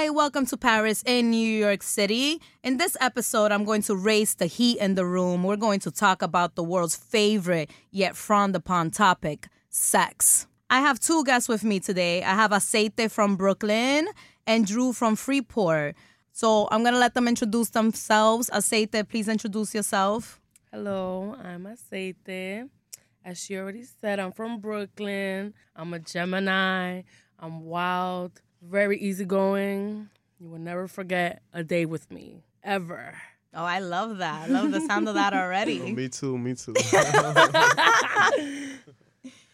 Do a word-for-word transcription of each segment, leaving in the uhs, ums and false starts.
Hi, welcome to Paris in New York City. In this episode, I'm going to raise the heat in the room. We're going to talk about the world's favorite yet frowned upon topic, sex. I have two guests with me today. I have Aceite from Brooklyn and Drew from Freeport. So I'm going to let them introduce themselves. Aceite, please introduce yourself. Hello, I'm Aceite. As she already said, I'm from Brooklyn. I'm a Gemini. I'm wild. Very easygoing. You will never forget a day with me. Ever. Oh, I love that. I love the sound of that already. Oh, me too, me too.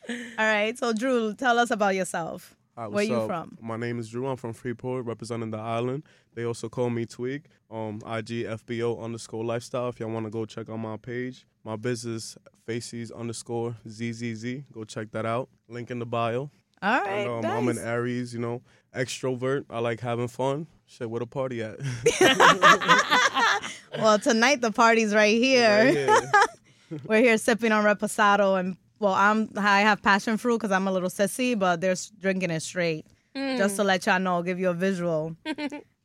All right, so Drew, tell us about yourself. Right, where you up? From? My name is Drew. I'm from Freeport, representing the island. They also call me Twig. Um, I G F B O underscore lifestyle. If y'all want to go check out my page. My business, Faces underscore Z Z Z. Go check that out. Link in the bio. All right, and, um, nice. I'm an Aries, you know, extrovert. I like having fun. Shit, where the party at? Well, tonight the party's right here. Right here. We're here sipping on reposado, and well, I'm I have passion fruit because I'm a little sissy, but they're drinking it straight. Mm. Just to let y'all know, give you a visual.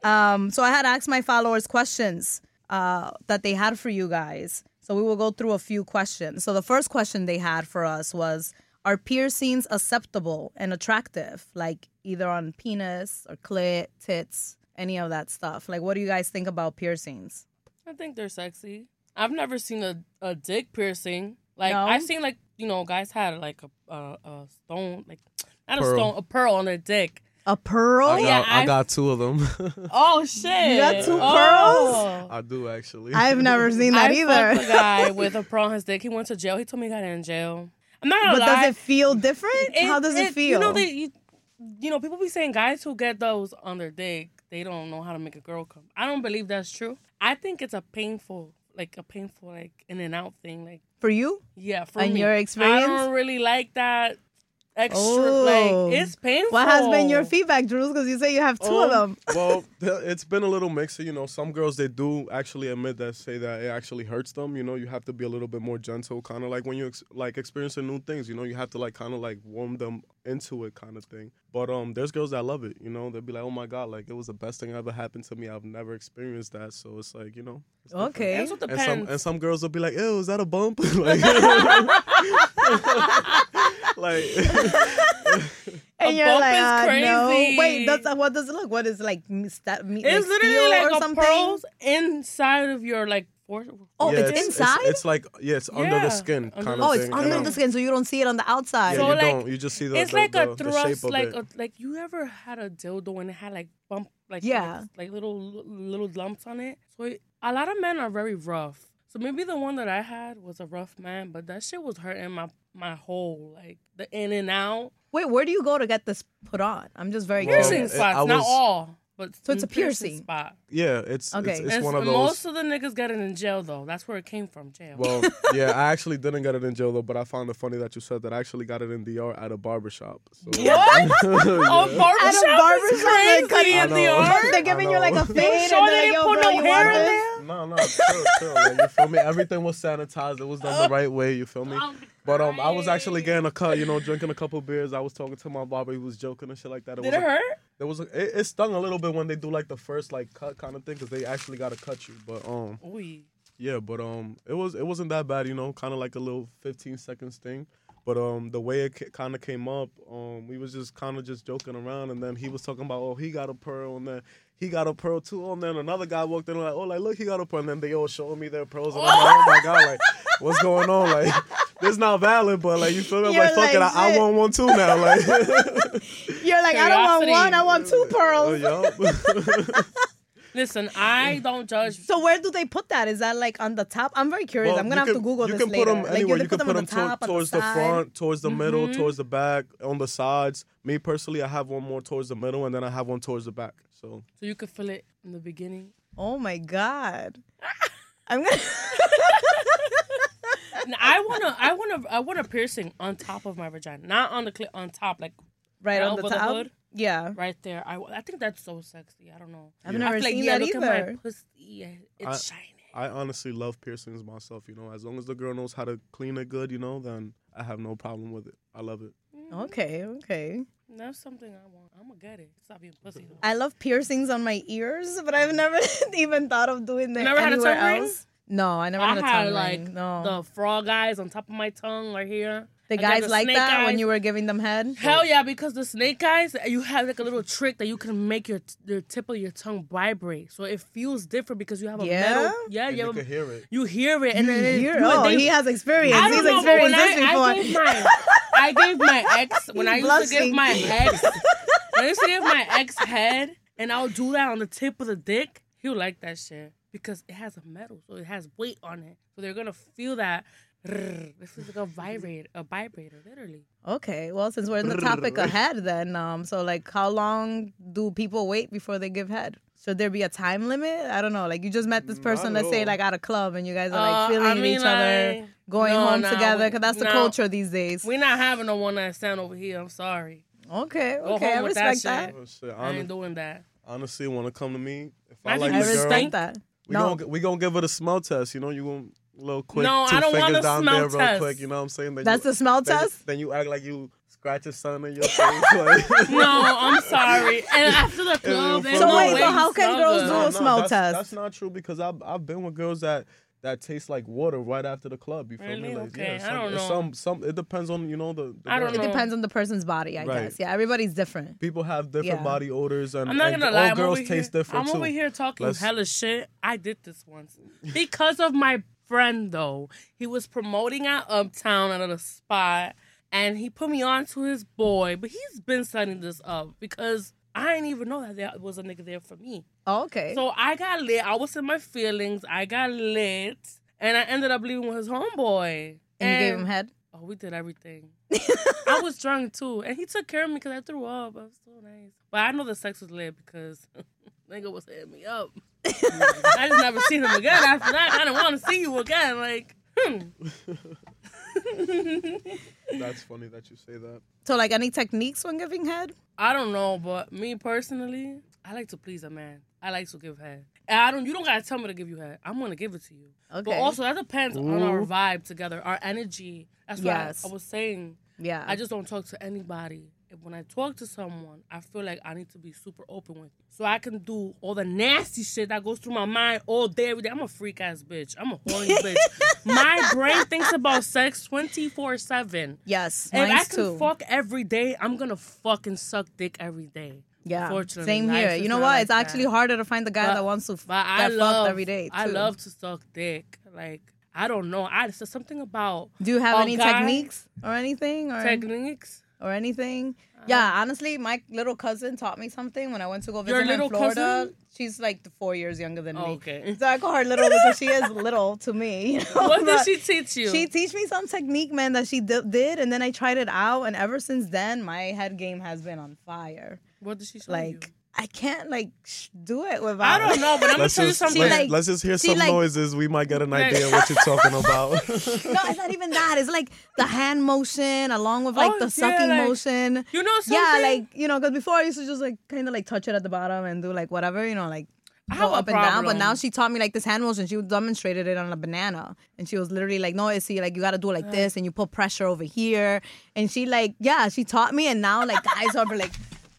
um, so I had asked my followers questions uh, that they had for you guys. So we will go through a few questions. So the first question they had for us was, are piercings acceptable and attractive, like either on penis or clit, tits, any of that stuff? Like, what do you guys think about piercings? I think they're sexy. I've never seen a, a dick piercing. Like, no? I've seen, like, you know, guys had, like, a, a, a stone, like, not pearl. a stone, a pearl on their dick. A pearl? I got, yeah, I got two of them. Oh, shit. You got two oh. pearls? I do, actually. I've never seen that I either. I fucked a guy with a pearl on his dick. He went to jail. He told me he got in jail. I'm not gonna but lie. Does it feel different? It, how does it, it feel? You know, they, you, you know, people be saying guys who get those on their dick, they don't know how to make a girl come. I don't believe that's true. I think it's a painful, like a painful, like in and out thing. Like for you? Yeah, for and me. And your experience? I don't really like that extra. Oh. Like it's painful. What has been your feedback, Drew? Because you say you have two um, of them. Well, it's been a little mixed. You know, some girls they do actually admit that say that it actually hurts them. You know, you have to be a little bit more gentle, kind of like when you ex- like experiencing new things. You know, you have to like kind of like warm them into it, kind of thing. But um, there's girls that love it. You know, they'll be like, oh my god, like it was the best thing that ever happened to me. I've never experienced that, so it's like you know. Okay. That's what depends. And some, and some girls will be like, ew, is that a bump? like. Like, and a you're bump like, is uh, crazy. No. Wait, that's, uh, what does it look? What is like that? Meat, it's like literally like a something? Pearls inside of your like. Or, oh, yeah, it's, it's inside? It's, it's like, yeah, it's yeah. under the skin kind under, of thing. Oh, it's under and, um, the skin, so you don't see it on the outside. Yeah, so you like, don't. You just see the, it's the, like the, a thrust, the shape of like it. A, like, you ever had a dildo and it had, like, bump, like, yeah. like, like little little lumps on it? So it, a lot of men are very rough. So maybe the one that I had was a rough man, but that shit was hurting my, my whole, like, the in and out. Wait, where do you go to get this put on? I'm just very curious. Piercing spots, not all. But so it's a piercing. piercing spot. Yeah, it's okay. it's, it's, it's one of those. Most of the niggas got it in jail, though. That's where it came from, jail. Well, yeah, I actually didn't get it in jail, though, but I found it funny that you said that. I actually got it in D R at a barbershop. So. What? Oh, barbershop at a barbershop? Cutting in D R? They're giving you like a fade. You sure they didn't put no hair in there? No, no, chill, chill. Like, you feel me? Everything was sanitized. It was done the right way. You feel me? But um, I was actually getting a cut, you know, drinking a couple beers. I was talking to my barber. He was joking and shit like that. It Did was it a, hurt? There was a, it, it stung a little bit when they do, like, the first, like, cut kind of thing because they actually got to cut you. But, um, Oy. yeah, but um, it, was, it wasn't that bad, you know, kind of like a little fifteen seconds thing. But um, the way it kind of came up, um, we was just kind of just joking around. And then he was talking about, oh, he got a pearl. And then he got a pearl, too. And then another guy walked in and like, oh, like, look, he got a pearl. And then they all showed me their pearls. And I'm like, oh, my God, like, what's going on? Like... It's not valid, but, like, you feel me? I'm like, fuck like, it, I, I want one, too, now. Like, you're like, I don't want one, I want two pearls. Oh, listen, I don't judge. So where do they put that? Is that, like, on the top? I'm very curious. Well, I'm going to have to Google this later. You can put them anywhere. Like, you, you can put them, them the top, to- towards the, the front, towards the mm-hmm. middle, towards the back, on the sides. Me, personally, I have one more towards the middle, and then I have one towards the back. So, so you could feel it in the beginning? Oh, my God. I'm going to... I wanna, I wanna, I want a piercing on top of my vagina, not on the clit, on top, like right on the top. Hood, yeah, right there. I, I think that's so sexy. I don't know. I've yeah. never I feel seen like, that yeah, either. Look at my pussy. It's shining. I honestly love piercings myself. You know, as long as the girl knows how to clean it good, you know, then I have no problem with it. I love it. Okay, okay. That's something I want. I'm gonna get it. Stop being pussy. Though. I love piercings on my ears, but I've never even thought of doing that never anywhere had a tongue else. Ring? No, I never I had a tongue had, ring. I like no. the frog eyes on top of my tongue right here. The guys the like that eyes. When you were giving them head? Hell yeah, because the snake eyes, you have like a little trick that you can make your t- the tip of your tongue vibrate. So it feels different because you have a yeah? metal. Yeah, and you, you can a, hear it. You hear it. And then it, hear it. Oh, they, he has experience. I He's know, experienced this before. I gave, my, I gave my ex, when I used to give my ex, when I used to give my ex head, and I'll do that on the tip of the dick, he'll like that shit because it has a metal, so it has weight on it. So they're going to feel that. This is like a vibrate, a vibrator, literally. Okay, well, since we're in the topic of head, then um, so like, how long do people wait before they give head? Should there be a time limit? I don't know. Like, you just met this person, let's say, like at a club, and you guys are like feeling uh, I mean, each other, like, going no, home no, together, because that's the no, culture these days. We're not having a one night stand over here. I'm sorry. Okay, okay, I respect that. that. Oh, shit. I ain't doing that. Honestly, want to come to me? If I, I like I respect that. We no. gonna we gonna give her the smell test. You know, you gonna. Little quick, no, two I don't fingers want down smell there real test. Quick. You know what I'm saying? Then That's you, the smell then, test? Then you act like you scratch your son in your face. Like. No, I'm sorry. And after the club, so no wait, way so how can girls good. do a no, smell no, that's, test? That's not true because I've, I've been with girls that, that taste like water right after the club. You feel really? me? Like, okay, yeah, some, I don't know. Some, some, it depends on, you know, the... the I don't know. It depends on the person's body, I right. guess. Yeah, everybody's different. People have different yeah. body odors and, I'm not and gonna lie, all I'm girls taste different too. I'm over here talking hella shit. I did this once. Because of my... friend though, he was promoting at Uptown at a spot, and he put me on to his boy. But he's been setting this up because I didn't even know that there was a nigga there for me. Oh, okay. So I got lit. I was in my feelings. I got lit, and I ended up leaving with his homeboy. And, and you gave him head. Oh, we did everything. I was drunk too, and he took care of me because I threw up. I was so nice, but I know the sex was lit because nigga was hitting me up. I just never seen him again after that. I don't want to see you again. Like, hmm. That's funny that you say that. So, like, any techniques when giving head? I don't know, but me personally, I like to please a man. I like to give head. And I don't. You don't gotta tell me to give you head. I'm gonna give it to you. Okay. But also, that depends Ooh. on our vibe together, our energy. That's what yes. I, I was saying. Yeah. I just don't talk to anybody. When I talk to someone, I feel like I need to be super open with you. So I can do all the nasty shit that goes through my mind all day, every day. I'm a freak-ass bitch. I'm a horny bitch. My brain thinks about sex twenty-four seven. Yes, and I can too. fuck every day. I'm going to fucking suck dick every day. Yeah, fortunately, same here. You know what? Like it's that. actually harder to find the guy but, that wants to f- but I get love, fucked every day, too. I love to suck dick. Like... I don't know. I so something about... Do you have any guy, techniques or anything? Or techniques? Or anything? Uh, yeah, honestly, my little cousin taught me something when I went to go visit her in Florida. Cousin? She's like four years younger than oh, me. Okay. So I call her little because she is little to me. You know? What did she teach you? She teach me some technique, man, that she d- did, and then I tried it out, and ever since then, my head game has been on fire. What did she show like, you? Like... I can't, like, sh- do it without... I don't know, but I'm going to tell you something. Let's, like, let's just hear some like, noises. We might get an idea of what you're talking about. No, it's not even that. It's, like, the hand motion along with, like, oh, the yeah, sucking like, motion. You know something? Yeah, like, you know, because before I used to just, like, kind of, like, touch it at the bottom and do, like, whatever, you know, like, I go up and down. But now she taught me, like, this hand motion. She demonstrated it on a banana. And she was literally like, no, see, like, you got to do it like this, and you put pressure over here. And she, like, yeah, she taught me. And now, like, guys are like...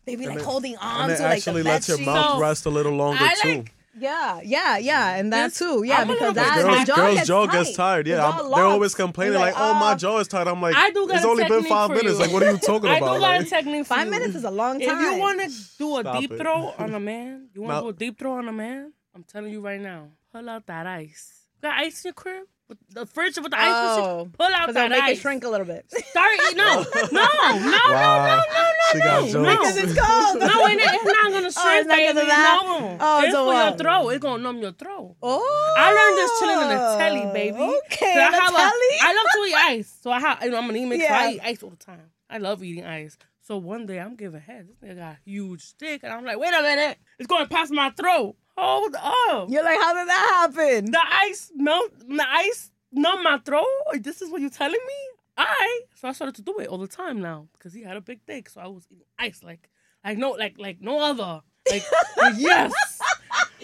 They be, like, it, holding on to, like, actually lets your mouth so, rest a little longer, like, too. Yeah, yeah, yeah. And that, too. Yeah, I'm because that girls, jaw girls' gets jaw tight. gets tired. Yeah, they're always complaining, like, like, oh, my jaw is tired. I'm like, I do it's only been five minutes. You. Like, what are you talking I about? I do got like, a technique for Five you. minutes is a long time. If you want to do a Stop deep it. throw on a man, you want to do a deep throw on a man, I'm telling you right now, pull out that ice. You got ice in your crib? With the fridge with the ice, oh, pull out that make ice. It shrink a little bit. Start eating. No, no, no, wow. no, no, no, no, she no. no. Because it's cold. No, it, it's not gonna shrink. Oh, it's not gonna no. Oh, it's so for what? Your throat. It's gonna numb your throat. Oh. I learned this chilling in the telly, baby. Okay, I, have a, I love to eat ice, so I have. You know, I'm gonna eat mix. Yeah. So I eat ice all the time. I love eating ice. So one day I'm giving head. This nigga got a huge stick, and I'm like, wait a minute, it's going past my throat. Hold up. You're like, how did that happen? The ice melt, the ice numb my throat? This is what you're telling me? All right. So I started to do it all the time now because he had a big dick. So I was eating ice like, like no, like, like no other. Like, like yes.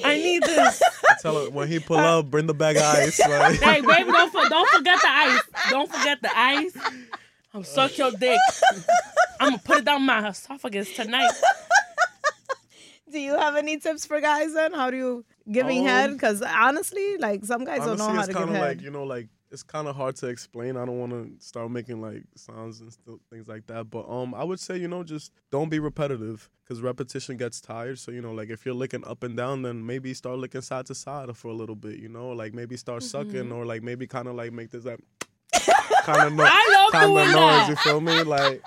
I need this. I tell her, when he pull up, bring the bag of ice. Like. Hey, baby, don't, for, don't forget the ice. Don't forget the ice. I'm suck your dick. I'm going to put it down my esophagus tonight. Do you have any tips for guys then? How do you giving um, head? Because honestly, like some guys honestly, don't know how to give like, head. You know, like it's kind of hard to explain. I don't want to start making like sounds and st- things like that. But um, I would say, you know, just don't be repetitive because repetition gets tired. So, you know, like if you're licking up and down, then maybe start licking side to side for a little bit, you know, like maybe start mm-hmm. sucking or like maybe kind of like make this that kind of no- noise. You feel me? Like.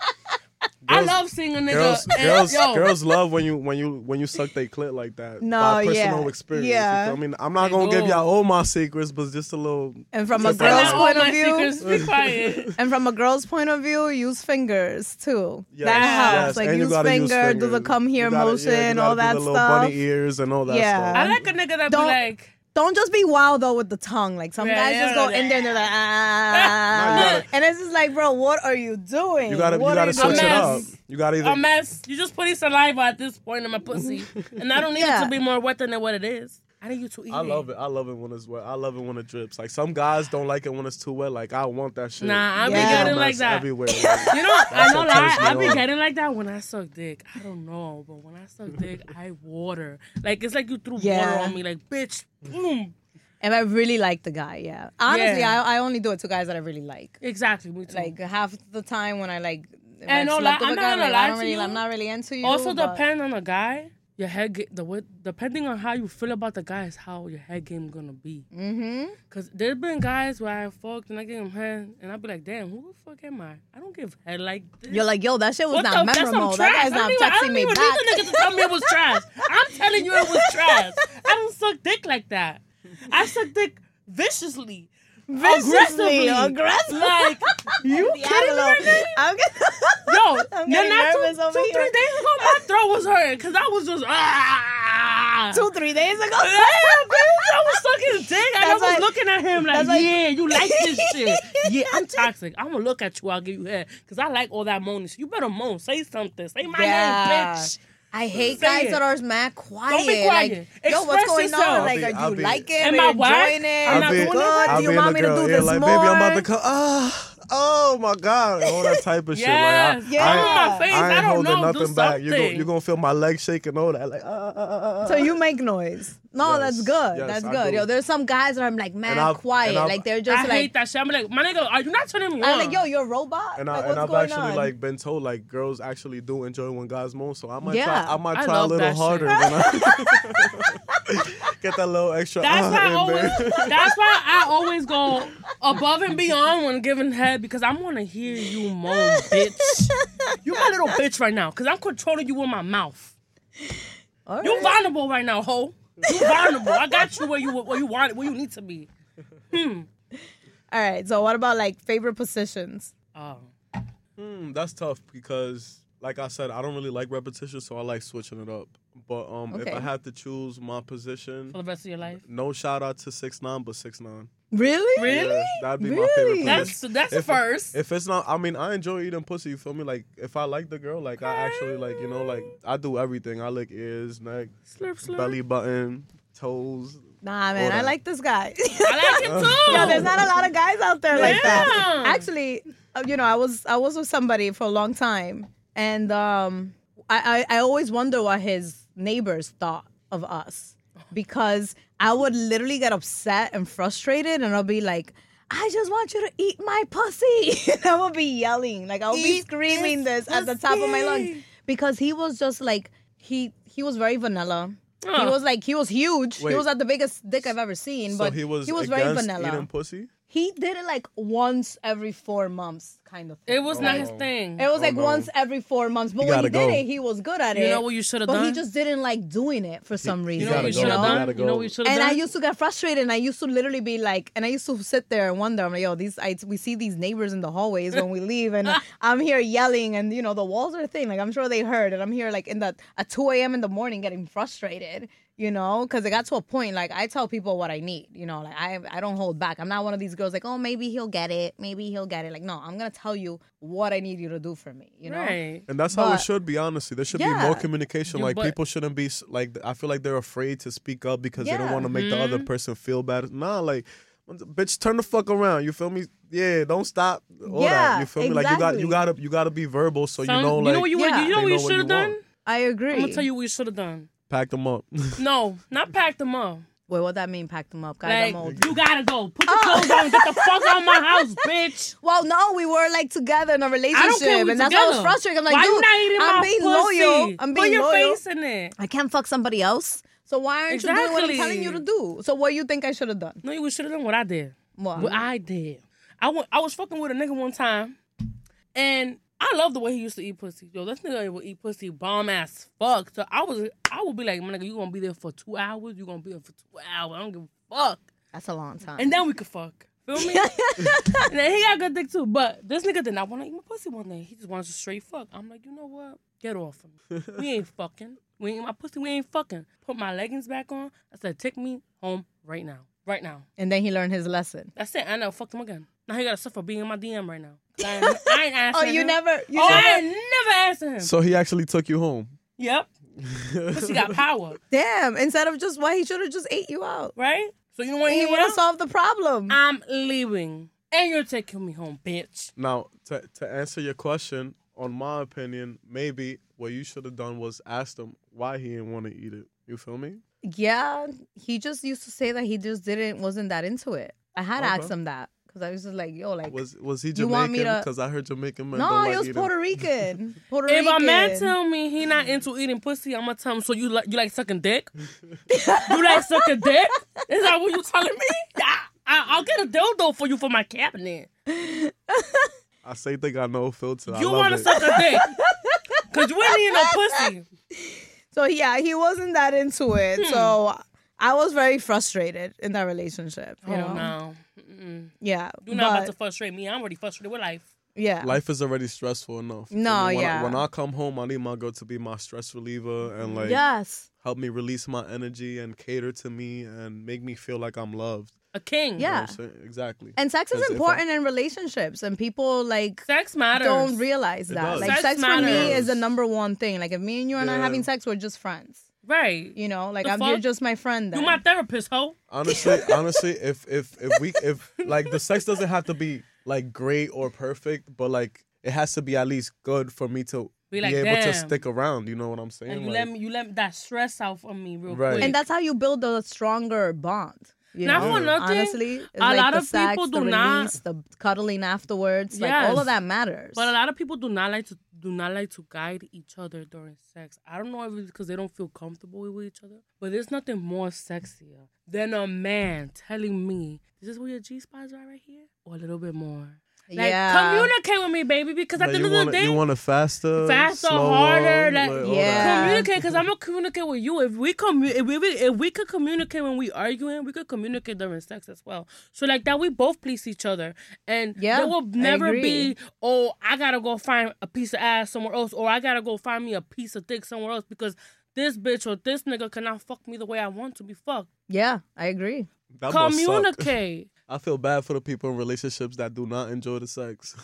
Girls, I love seeing a nigga. Girls, and, girls, girls love when you when you when you suck they clit like that. No, by personal yeah. experience. Yeah. You feel? I mean, I'm not gonna give y'all all my secrets, but just a little. And from a girl's point of view, secrets, be quiet. And from a girl's point of view, use fingers too. Yes, that helps. Yes. Like use finger, use finger, do the come here gotta, motion, yeah, all that do the stuff. Little bunny ears and all that yeah. stuff. I like a nigga that Don't, be like. Don't just be wild, though, with the tongue. Like, some yeah, guys yeah, just go yeah. in there and they're like, ah. No, gotta, and it's just like, bro, what are you doing? You gotta, you gotta you switch it up. You gotta either... A mess. You just putting saliva at this point in my pussy. And I don't need yeah. it to be more wet than what it is. I need you to eat I love it. it. I love it when it's wet. I love it when it drips. Like, some guys don't like it when it's too wet. Like, I want that shit. Nah, I yeah. be getting like that. Everywhere. Like, you know, I know that. I, I be getting like that when I suck dick. I don't know, but when I suck dick, I water. Like, it's like you threw yeah. water on me. Like, bitch, boom. And I really like the guy, yeah. Honestly, yeah. I, I only do it to guys that I really like. Exactly, me too. Like, half the time when I, like, and no, like, I'm not guy, gonna like, lie to really, you. I'm not really into you. Also but... depend on the guy. Your head get, the way, depending on how you feel about the guy is how your head game gonna be. Mm-hmm. Cause there's been guys where I fucked and I give him head and I be like, damn, who the fuck am I? I don't give head like this. You're like, yo, that shit was what not the, memorable. That guy's not even, texting me back. I don't even need a nigga to tell me it was trash. I'm telling you it was trash. I don't suck dick like that. I suck dick viciously. Aggressively, aggressively. Like, you kidding me right now? I'm Yo, I'm getting not nervous two, over two, here. Two, three days ago, my throat was hurting because I was just, ah. Two, three days ago? Yeah, bitch, I was sucking dick. And I was like, looking at him like, like, yeah, you like this shit. Yeah, I'm toxic. I'm going to look at you. I'll give you head because I like all that moaning. So you better moan. Say something. Say my yeah. name, bitch. I hate Say guys it. that are mad quiet. Don't be quiet. Like, Express yo, what's going yourself. on? Like, be, are you be, like it? Am I enjoying it? I'm not doing it. Good. Do you want me to do yeah, this like, more? Baby, I'm about to come. Oh, oh, my God. All that type of yes. shit. Like, I, yeah. I, I, my face. I, I don't know. Nothing do back. You're going to feel my legs shaking. All that. Like, uh, uh, uh. So you make noise. No, yes. that's good. Yes, that's I good. Do. Yo, there's some guys that I'm like, mad quiet. Like, they're just like. I hate that shit. I'm like, my nigga, are you not turning me on? I'm like, yo, you're a robot? And I've actually, like, been told, like, girls actually do enjoy when guys moan. So I might try. I might I try a little harder when I get that little extra. That's, uh, why I always, that's why I always go above and beyond when giving head because I want to hear you moan, bitch. You my little bitch right now because I'm controlling you with my mouth. Right. You vulnerable right now, ho. You vulnerable. I got you where you where you want where you need to be. Hmm. All right. So what about like favorite positions? Oh. Hmm. That's tough because. Like I said, I don't really like repetition, so I like switching it up. But um, okay. if I had to choose my position... For the rest of your life? No shout-out to six nine, but six nine. Really? Really? Yeah, that'd be really? my favorite place. That's, that's if, a first. If it's not... I mean, I enjoy eating pussy, you feel me? Like, if I like the girl, like, okay. I actually, like, you know, like, I do everything. I lick ears, neck, slurp, slurp. belly button, toes... Nah, man, I like this guy. I like him too. Yeah, there's not a lot of guys out there yeah. like that. Actually, you know, I was I was with somebody for a long time. And um, I, I, I always wonder what his neighbors thought of us because I would literally get upset and frustrated and I'll be like, I just want you to eat my pussy. And I will be yelling. Like, I'll be screaming this pussy. At the top of my lungs because he was just like, he he was very vanilla. Oh. He was like, he was huge. Wait. He was like the biggest dick I've ever seen. But so he was, he was very vanilla. Eating pussy? He did it like once every four months, kind of thing. It was oh, not his thing. It was oh, like no. once every four months. But when he go. did it, he was good at it. You know what you should have done? But he just didn't like doing it for some reason. You know what you should have done? You know what you should have done? And I used to get frustrated, and I used to literally be like, and I used to sit there and wonder, I'm like, yo, these, I, we see these neighbors in the hallways when we leave, and I'm here yelling, and, you know, the walls are thin. Like, I'm sure they heard, and I'm here like in the, at two a.m. in the morning getting frustrated. You know, because it got to a point, like, I tell people what I need. You know, like, I I don't hold back. I'm not one of these girls like, oh, maybe he'll get it. Maybe he'll get it. Like, no, I'm going to tell you what I need you to do for me, you know? Right. And that's but, how it should be, honestly. There should yeah. be more communication. You, like, but, people shouldn't be, like, I feel like they're afraid to speak up because yeah. they don't want to make mm-hmm. the other person feel bad. Nah, like... Bitch, turn the fuck around. You feel me? Yeah, don't stop. All yeah, that. You feel me? Exactly. Like you got, you gotta, you gotta be verbal so you Sound, know. Like you know what you, yeah. you, know you should have done. Want. I agree. I'm gonna tell you what you should have done. Pack them up. No, not pack them up. Wait, what that mean? Pack them up, guys. Like, I'm old. You gotta go. Put your oh. clothes on. Get the fuck out of my house, bitch. Well, no, we were like together in a relationship, I don't care, we and that's together. Why I was frustrated. I'm like, why dude, not eating I'm my being pussy? Loyal. I'm being Put your loyal. Face in it. I can't fuck somebody else. So why aren't exactly. you doing what I'm telling you to do? So what do you think I should have done? No, you should have done what I did. What? What I did. I went, I was fucking with a nigga one time, and I love the way he used to eat pussy. Yo, this nigga would eat pussy bomb ass fuck. So I was, I would be like, my nigga, you gonna be there for two hours? You gonna be there for two hours? I don't give a fuck. That's a long time. And then we could fuck. Feel me? And then he got good dick too. But this nigga did not want to eat my pussy one day. He just wants to straight fuck. I'm like, you know what? Get off of me. We ain't fucking. We ain't my pussy. We ain't fucking. Put my leggings back on. I said, take me home right now. Right now. And then he learned his lesson. That's it. I never fucked him again. Now he gotta suffer being in my D M right now. I ain't, I ain't asking him. Oh, you him. never. You oh, never. I ain't never asking him. So he actually took you home. Yep. But she got power. Damn. Instead of just why well, he should have just ate you out, right? So you know what he would have solved the problem. I'm leaving, and you're taking me home, bitch. Now, to to answer your question, on my opinion, maybe what you should have done was asked him why he didn't want to eat it. You feel me? Yeah. He just used to say that he just didn't, wasn't that into it. I had okay. to ask him that. Because I was just like, yo, like... Was was he Jamaican? Because to... I heard Jamaican men No, he was eating. Puerto Rican. Puerto Rican. If a man tell me he not into eating pussy, I'm going to tell him, so you like, you like sucking dick? You like sucking dick? Is that what you telling me? I, I, I'll get a dildo for you for my cabinet. I say think I know filter. You want to suck a dick. Because you ain't eating no pussy. So, yeah, he wasn't that into it. Hmm. So... I was very frustrated in that relationship. You oh, know? no. Mm-mm. Yeah. You're not but... about to frustrate me. I'm already frustrated with life. Yeah. Life is already stressful enough. No, when yeah. I, when I come home, I need my girl to be my stress reliever and, like, yes. help me release my energy and cater to me and make me feel like I'm loved. A king. Yeah. You know exactly. And sex is important I... in relationships, and people, like, sex matters. Don't realize that. Like, sex, sex for me is the number one thing. Like, if me and you are yeah. not having sex, we're just friends. Right. You know, like, I'm, you're just my friend then. You're my therapist, ho. Honestly, honestly, if, if, if we, if, like, the sex doesn't have to be, like, great or perfect, but, like, it has to be at least good for me to be, like, be able to stick around. You know what I'm saying? And you, like, let me, you let that stress out from me real right. quick. And that's how you build a stronger bond. You not know? For nothing. Honestly, a like lot the of sex, people do the release, not the cuddling afterwards. Yes. Like all of that matters. But a lot of people do not like to do not like to guide each other during sex. I don't know if it's because they don't feel comfortable with each other. But there's nothing more sexier than a man telling me, "This is where your G spots are right here, or a little bit more." Like, yeah. communicate with me, baby, because at like the end wanna, of the day... You want to faster, faster, slower, harder. Like, like, yeah. Communicate, because I'm going to communicate with you. If we, commu- if, we, if we could communicate when we arguing, we could communicate during sex as well. So, like, that we both please each other. And yeah, there will never be, oh, I got to go find a piece of ass somewhere else, or I got to go find me a piece of dick somewhere else, because this bitch or this nigga cannot fuck me the way I want to be fucked. Yeah, I agree. That communicate. I feel bad for the people in relationships that do not enjoy the sex.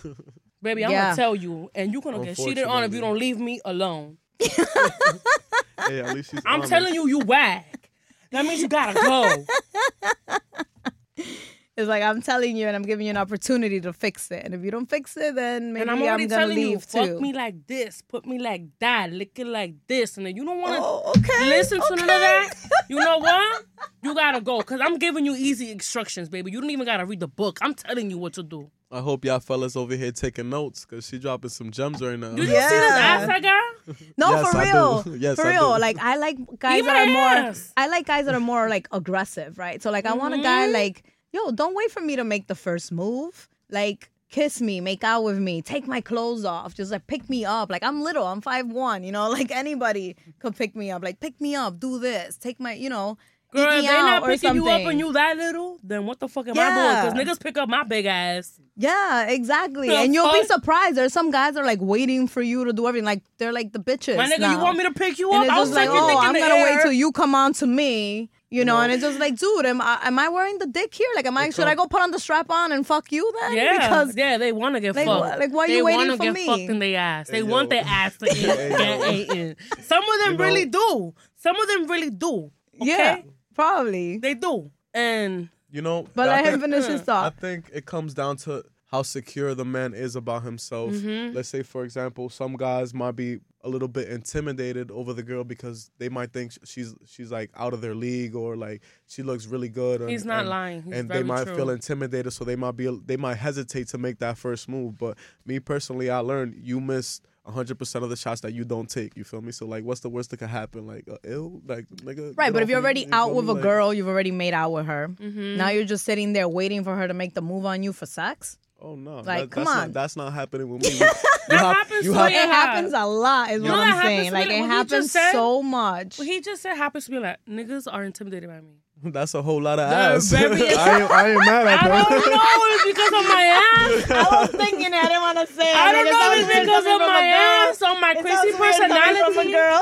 Baby, I'm yeah. going to tell you, and you're going to get cheated on if you don't leave me alone. Hey, at least she's I'm honest. Telling you, you whack. That means you got to go. It's like, I'm telling you, and I'm giving you an opportunity to fix it. And if you don't fix it, then maybe and I'm, I'm going to leave, you, too. Fuck me like this. Put me like that. Lick it like this. And then you don't want to oh, okay, listen okay. to none of that. You know what? You got to go. Because I'm giving you easy instructions, baby. You don't even got to read the book. I'm telling you what to do. I hope y'all fellas over here taking notes, because she dropping some gems right now. Did you yeah. see this ass I got? No, yes, for real. Yes, for real. Like, I like guys even that are more... I like guys that are more, like, aggressive, right? So, like, I mm-hmm. want a guy, like... Yo, don't wait for me to make the first move. Like, kiss me, make out with me, take my clothes off, just, like, pick me up. Like, I'm little, I'm five one, you know? Like, anybody could pick me up. Like, pick me up, do this, take my, you know, girl, eat me if they out not picking something. You up and you that little, then what the fuck am yeah. I doing? Because niggas pick up my big ass. Yeah, exactly. The and you'll fuck? Be surprised. There's some guys that are, like, waiting for you to do everything. Like, they're, like, the bitches my nigga, now. You want me to pick you up? And it's just like, oh, I'm going to wait till you come on to me. You know, no. And it's just like, dude, am I am I wearing the dick here? Like, am I? It's should a, I go put on the strap on and fuck you then? Yeah, because yeah, they want to get like, fucked. Like, why are they you waiting for me? They want to get fucked in their ass. They hey, want yo. Their ass to get eaten. Some of them you really know? do. Some of them really do. Okay? Yeah, probably they do. And you know. But I, I haven't finished his thought. I think it comes down to how secure the man is about himself. Mm-hmm. Let's say, for example, some guys might be a little bit intimidated over the girl because they might think she's she's like out of their league, or like she looks really good. And, He's not and, lying. He's and very they might true. feel intimidated, so they might be they might hesitate to make that first move. But me personally, I learned you miss one hundred percent of the shots that you don't take. You feel me? So like, what's the worst that could happen? Like, uh, ill, like, nigga. Right, but if you're already me, out you with me? a like, girl, you've already made out with her. Mm-hmm. Now you're just sitting there waiting for her to make the move on you for sex. Oh no! Like, that, come that's on, not, that's not happening with me. You, that you have, happens. You have, it happens a lot, is what I'm saying. Like, it happens so much. Well, he just said happens to me a lot. Niggas are intimidated by me. That's a whole lot of ass. I ain't, I ain't mad at that. I don't know if it's because of my ass. I was thinking I didn't want to say it. I don't know if it's because of my ass or my crazy personality. Girl.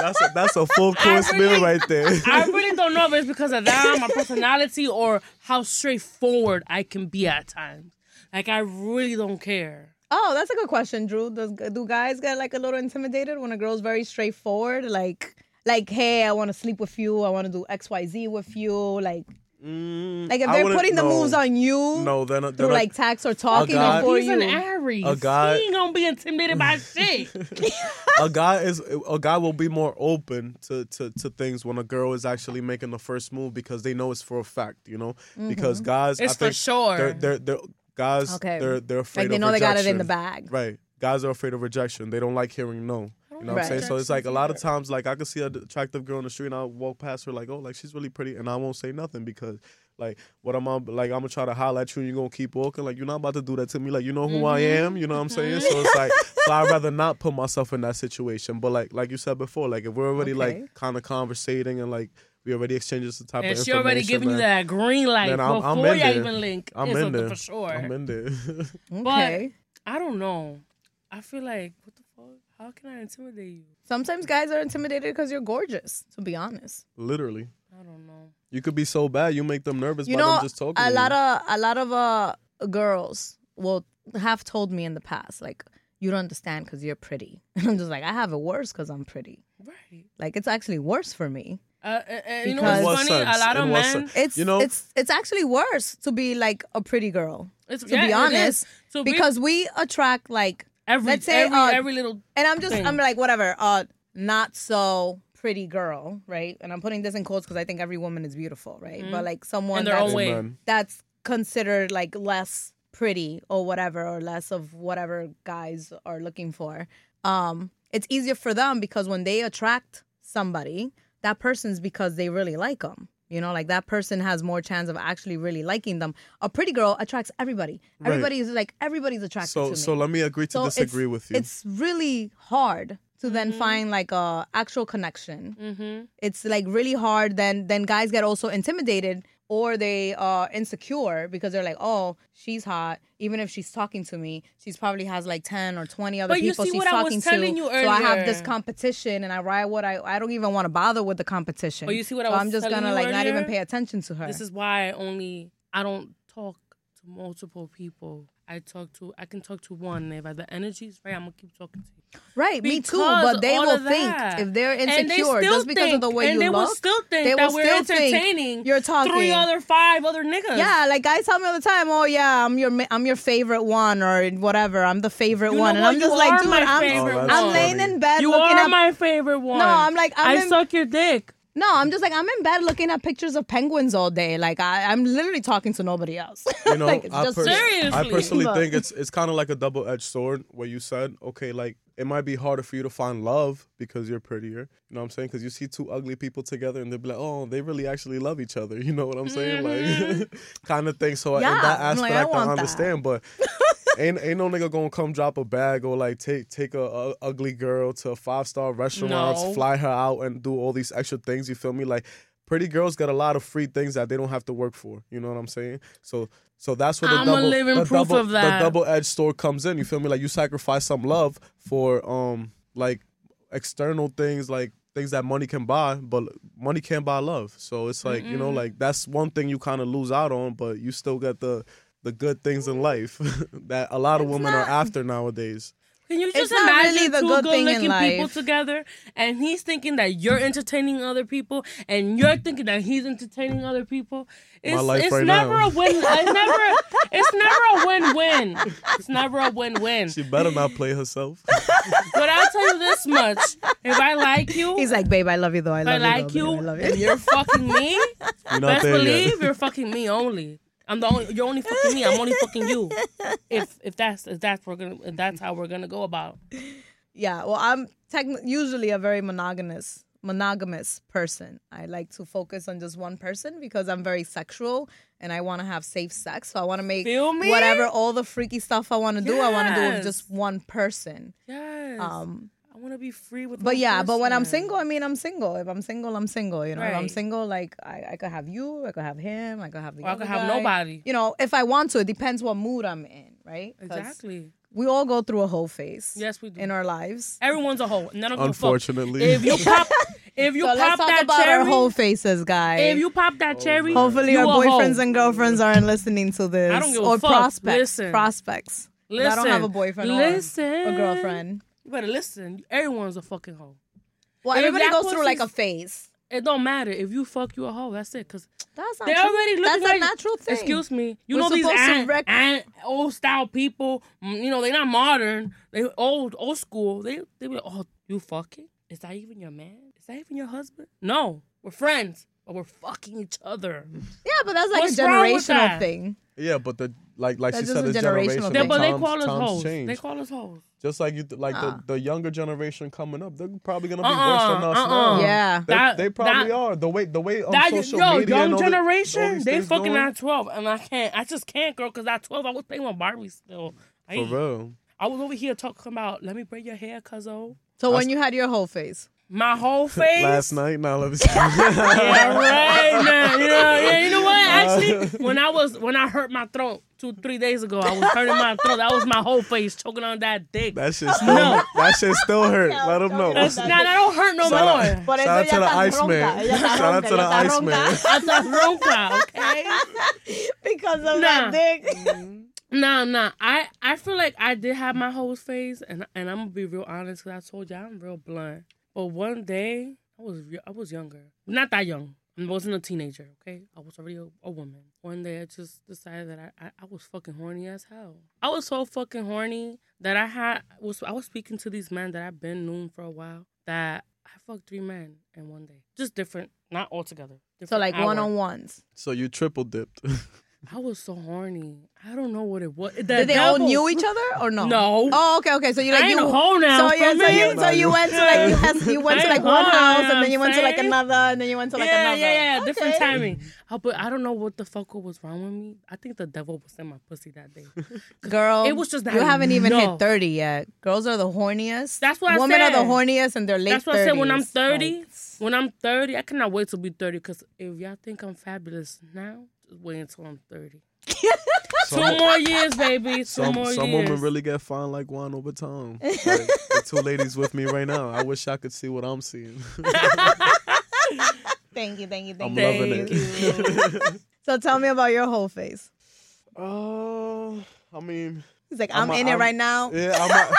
That's a, that's a full course really, meal right there. I really don't know if it's because of that, my personality, or how straightforward I can be at times. Like, I really don't care. Oh, that's a good question, Drew. Does, do guys get, like, a little intimidated when a girl's very straightforward? Like... Like, hey, I want to sleep with you. I want to do X, Y, Z with you. Like, mm, like if they're putting the no, moves on you no, they're not, they're through, like, like, text or talking guy, before he's you. He's an Aries. A guy, he ain't going to be intimidated by shit. a, guy is, a guy will be more open to, to, to things when a girl is actually making the first move because they know it's for a fact, you know? Mm-hmm. Because guys, it's I think for sure. They're, they're, they're, guys, okay. they're, they're afraid like of rejection. Like, they know rejection. They got it in the bag. Right. Guys are afraid of rejection. They don't like hearing no. You know what right. I'm saying? So it's like a lot of times, like, I could see an attractive girl in the street and I'll walk past her like, oh, like, she's really pretty, and I won't say nothing because, like, what I'm on, like, I'm gonna try to holler at you and you're gonna keep walking. Like, you're not about to do that to me. Like, you know who mm-hmm. I am? You know what I'm saying? So it's like, so I'd rather not put myself in that situation. But, like, like you said before, like, if we're already, okay. like, kind of conversating and, like, we already exchanged this type and of information. And she already giving you that green light man, I'm, before I'm you there. even link. I'm in there. For sure. I'm in there. Okay. But I don't know. I feel like, what the fuck? How can I intimidate you? Sometimes guys are intimidated because you're gorgeous, to be honest. Literally. I don't know. You could be so bad, you make them nervous you by know, them just talking a lot to you. Of, a lot of uh, girls will have told me in the past, like, you don't understand because you're pretty. And I'm just like, I have it worse because I'm pretty. Right. Like, it's actually worse for me. Uh, and you know what's funny? A lot of men... It's, you know? it's, it's actually worse to be, like, a pretty girl, it's, to yeah, be honest. So because we, we attract, like... Every, Let's say, every, uh, every little And I'm just, thing. I'm like, whatever, uh, not so pretty girl, right? And I'm putting this in quotes because I think every woman is beautiful, right? Mm-hmm. But, like, someone that's, that's considered, like, less pretty or whatever, or less of whatever guys are looking for. Um, it's easier for them because when they attract somebody, that person's because they really like them. You know, like, that person has more chance of actually really liking them. A pretty girl attracts everybody. Right. Everybody is like, everybody's attracted so, to me. So let me agree to so disagree with you. It's really hard to mm-hmm. then find, like, a actual connection. Mm-hmm. It's, like, really hard. Then then guys get also intimidated or they are insecure because they're like, oh, she's hot. Even if she's talking to me, she's probably has, like, ten or twenty other but people she's talking to. You so I have this competition, and I ride what I... I don't even want to bother with the competition. But you see what so I was I'm just going to, like, earlier? Not even pay attention to her. This is why I only... I don't talk to multiple people. I talk to... I can talk to one. If I, the energy's right, I'm going to keep talking to you. Right, because me too. But they will think if they're insecure they just because think, of the way you they look. They will still think they that will we're still entertaining you're talking. Three other, five other niggas. Yeah, like guys tell me all the time, oh yeah, I'm your I'm your favorite one or whatever. I'm the favorite you one. And I'm you just like, dude, I'm, oh, I'm laying in bed you looking at... You are up, my favorite one. No, I'm like... I'm I in, suck your dick. No, I'm just like, I'm in bed looking at pictures of penguins all day. Like, I, I'm literally talking to nobody else. You know, like, it's I, just pers- seriously. I personally but. think it's it's kind of like a double-edged sword where you said, okay, like, it might be harder for you to find love because you're prettier. You know what I'm saying? Because you see two ugly people together and they'll be like, oh, they really actually love each other. You know what I'm saying? Mm-hmm. Like, kind of thing. So yeah, in that aspect, like, I, I understand. That. But... Ain't ain't no nigga gonna come drop a bag or like take take a, a ugly girl to a five star restaurants, no. fly her out and do all these extra things. You feel me? Like pretty girls got a lot of free things that they don't have to work for. You know what I'm saying? So so that's where the I'm double the double, of that. the double edged sword comes in. You feel me? Like you sacrifice some love for um like external things like. Things that money can buy, but money can't buy love. So it's like Mm-mm. you know like that's one thing you kind of lose out on, but you still get the. The good things in life that a lot of it's women not, are after nowadays. Can you just imagine really the two good-looking good people together, and he's thinking that you're entertaining other people, and you're thinking that he's entertaining other people? It's, My life it's right never now. a win. It's never. It's never a win-win. It's never a win-win. She better not play herself. But I'll tell you this much: if I like you, he's like, babe, I love you though. I love I like you, though, you, babe, I love you, and you're fucking me. You're best believe yet. You're fucking me only. I'm the only, you're only fucking me. I'm only fucking you. If if that's if that's we're gonna if that's how we're gonna go about. Yeah, well, I'm techn- usually a very monogamous monogamous person. I like to focus on just one person because I'm very sexual and I want to have safe sex. So I want to make whatever all the freaky stuff I want to do. Yes. I want to do with just one person. Yes. Um, I want to be free with. But yeah, person. But when I'm single, I mean, I'm single. If I'm single, I'm single. You know, right. If I'm single, like I, I could have you, I could have him, I could have the. Or other I could guy. Have nobody. You know, if I want to, it depends what mood I'm in, right? Exactly. We all go through a whole phase. Yes, we do. In our lives, everyone's a whole. None of them. Unfortunately, if you pop, if you so pop let's talk that about cherry, our whole faces, guys. If you pop that oh, cherry, hopefully you our boyfriends hoe. And girlfriends aren't listening to this. I don't give a or fuck. prospects, listen. prospects. Listen, I don't have a boyfriend listen. or a girlfriend. You better listen. Everyone's a fucking hoe. Well, and everybody goes through like a phase. It don't matter. If you fuck, you a hoe. That's it. Because they already look at you. That's a natural thing. Excuse me. You know these an, rec- an old style people, you know, they're not modern. They old, old school. They they be like, oh, you fucking? Is that even your man? Is that even your husband? No. We're friends. But we're fucking each other. Yeah, but that's like What's a generational thing. Yeah, but the like like that's she said, it's generational. Thing. But they call us hoes. They call us hoes. Just like you, th- like uh. the, the younger generation coming up, they're probably gonna be uh-uh, worse than us uh-uh. now. Yeah, they, that, they probably that, are. The way the way on that, social yo, media, young generation, the, they fucking at twelve, and I can't. I just can't, girl, because at twelve I was playing with Barbie still. I, For real. I was over here talking about, let me braid your hair, cuzzo. So I when st- you had your whole face. My whole face. Last night, now let me see. Yeah, right now. You know, yeah, you know what? Actually, when I was when I hurt my throat two, three days ago, I was hurting my throat. That was my whole face choking on that dick. That shit still, no. that shit still hurt. No, let him know. Nah, that don't hurt no shout more. Out, shout out to the Iceman. Shout out to the Iceman. That's a ronca, okay? Because of nah. that dick. Mm-hmm. Nah, nah. I, I feel like I did have my whole face, and and I'm gonna be real honest because I told you I'm real blunt. But one day, I was I was younger. Not that young. I wasn't a teenager, okay? I was already a, a woman. One day, I just decided that I, I, I was fucking horny as hell. I was so fucking horny that I had was I was speaking to these men that I've been known for a while that I fucked three men in one day. Just different, not all together. So like hour. one-on-ones. So you triple dipped. I was so horny. I don't know what it was. The Did they devil. all knew each other or no? No. Oh, okay, okay. So you like I ain't you. A hoe now so yeah, so you, so you went to like you, has, you went to like one house and then you went to like another and then you went to like yeah, another. Yeah, yeah, yeah. Okay. Different timing. Oh, but I don't know what the fuck was wrong with me. I think the devil was in my pussy that day. Girl, it was just that you haven't even no. hit thirty yet. Girls are the horniest. That's what I Women said. Women are the horniest and they're late. That's what thirties. I said. When I'm thirty, like, when I'm thirty, I cannot wait to be thirty because if y'all think I'm fabulous now. Wait until I'm thirty. Two more years, baby. Two some, more some years. Some women really get fine like Juan Obaton. Like, the two ladies with me right now. I wish I could see what I'm seeing. Thank you, thank you, thank you. I'm thank loving you. It. So tell me about your whole face. Oh, uh, I mean. He's like, I'm, I'm in a, it I'm, right now. Yeah, I'm a,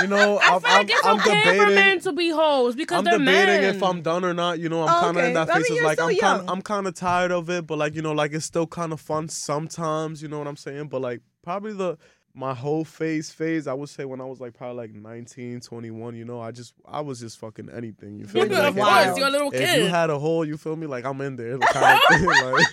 You know, I I'm, feel like it's I'm, okay I'm debating, for men to be hoes because I'm they're men. I'm debating if I'm done or not. You know, I'm oh, kind of okay. in that phase. I mean, like I'm kind, I'm kind of tired of it, but like you know, like it's still kind of fun sometimes. You know what I'm saying? But like probably the my whole phase phase, I would say when I was like probably like nineteen, twenty-one. You know, I just I was just fucking anything. You feel me? Like, wow. You're a little kid. If you had a hole, you feel me? Like I'm in there. Kind of thing, like,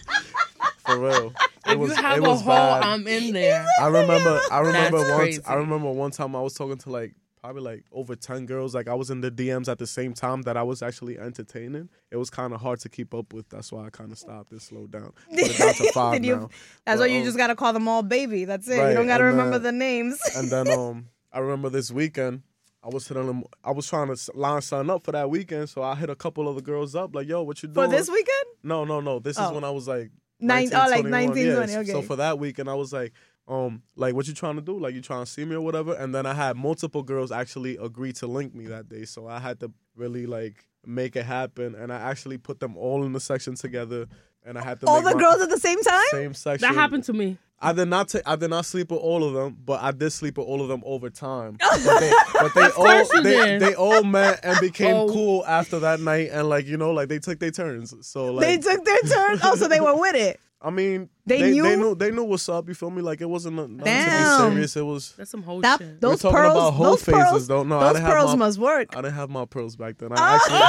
for real. It if was, you have it a was hole, bad. I'm in there. I remember, I remember once. I remember one time I was talking to like probably like over ten girls. Like I was in the D Ms at the same time that I was actually entertaining. It was kind of hard to keep up with. That's why I kind of stopped and slowed down. It's down to five you, now. That's but, why you um, just gotta call them all baby. That's it. Right, you don't gotta remember then, the names. And then um, I remember this weekend. I was hitting them. I was trying to line something up for that weekend, so I hit a couple of the girls up like, "Yo, what you doing for this weekend?" No, no, no. This oh. is when I was like. Nine, nineteen, oh, like nineteen, yeah. twenty, okay. So for that weekend, I was like, um, like, what you trying to do? Like, you trying to see me or whatever? And then I had multiple girls actually agree to link me that day. So I had to really, like, make it happen. And I actually put them all in the section together. And I had to all make the girls at the same time? Same section. That happened to me. I did not t- I did not sleep with all of them, but I did sleep with all of them over time. But they, but they all they, they all met and became oh. cool after that night, and like you know, like they took their turns. So like they took their turns. Oh, so they were with it. I mean, they, they knew they knew they knew what's up. You feel me? Like it wasn't nothing Damn. to be serious. It was that's some whole that, shit. Those We're talking pearls, about whole those phases, pearls, though. No, those I pearls my, must work. I didn't have my pearls back then. I uh, actually,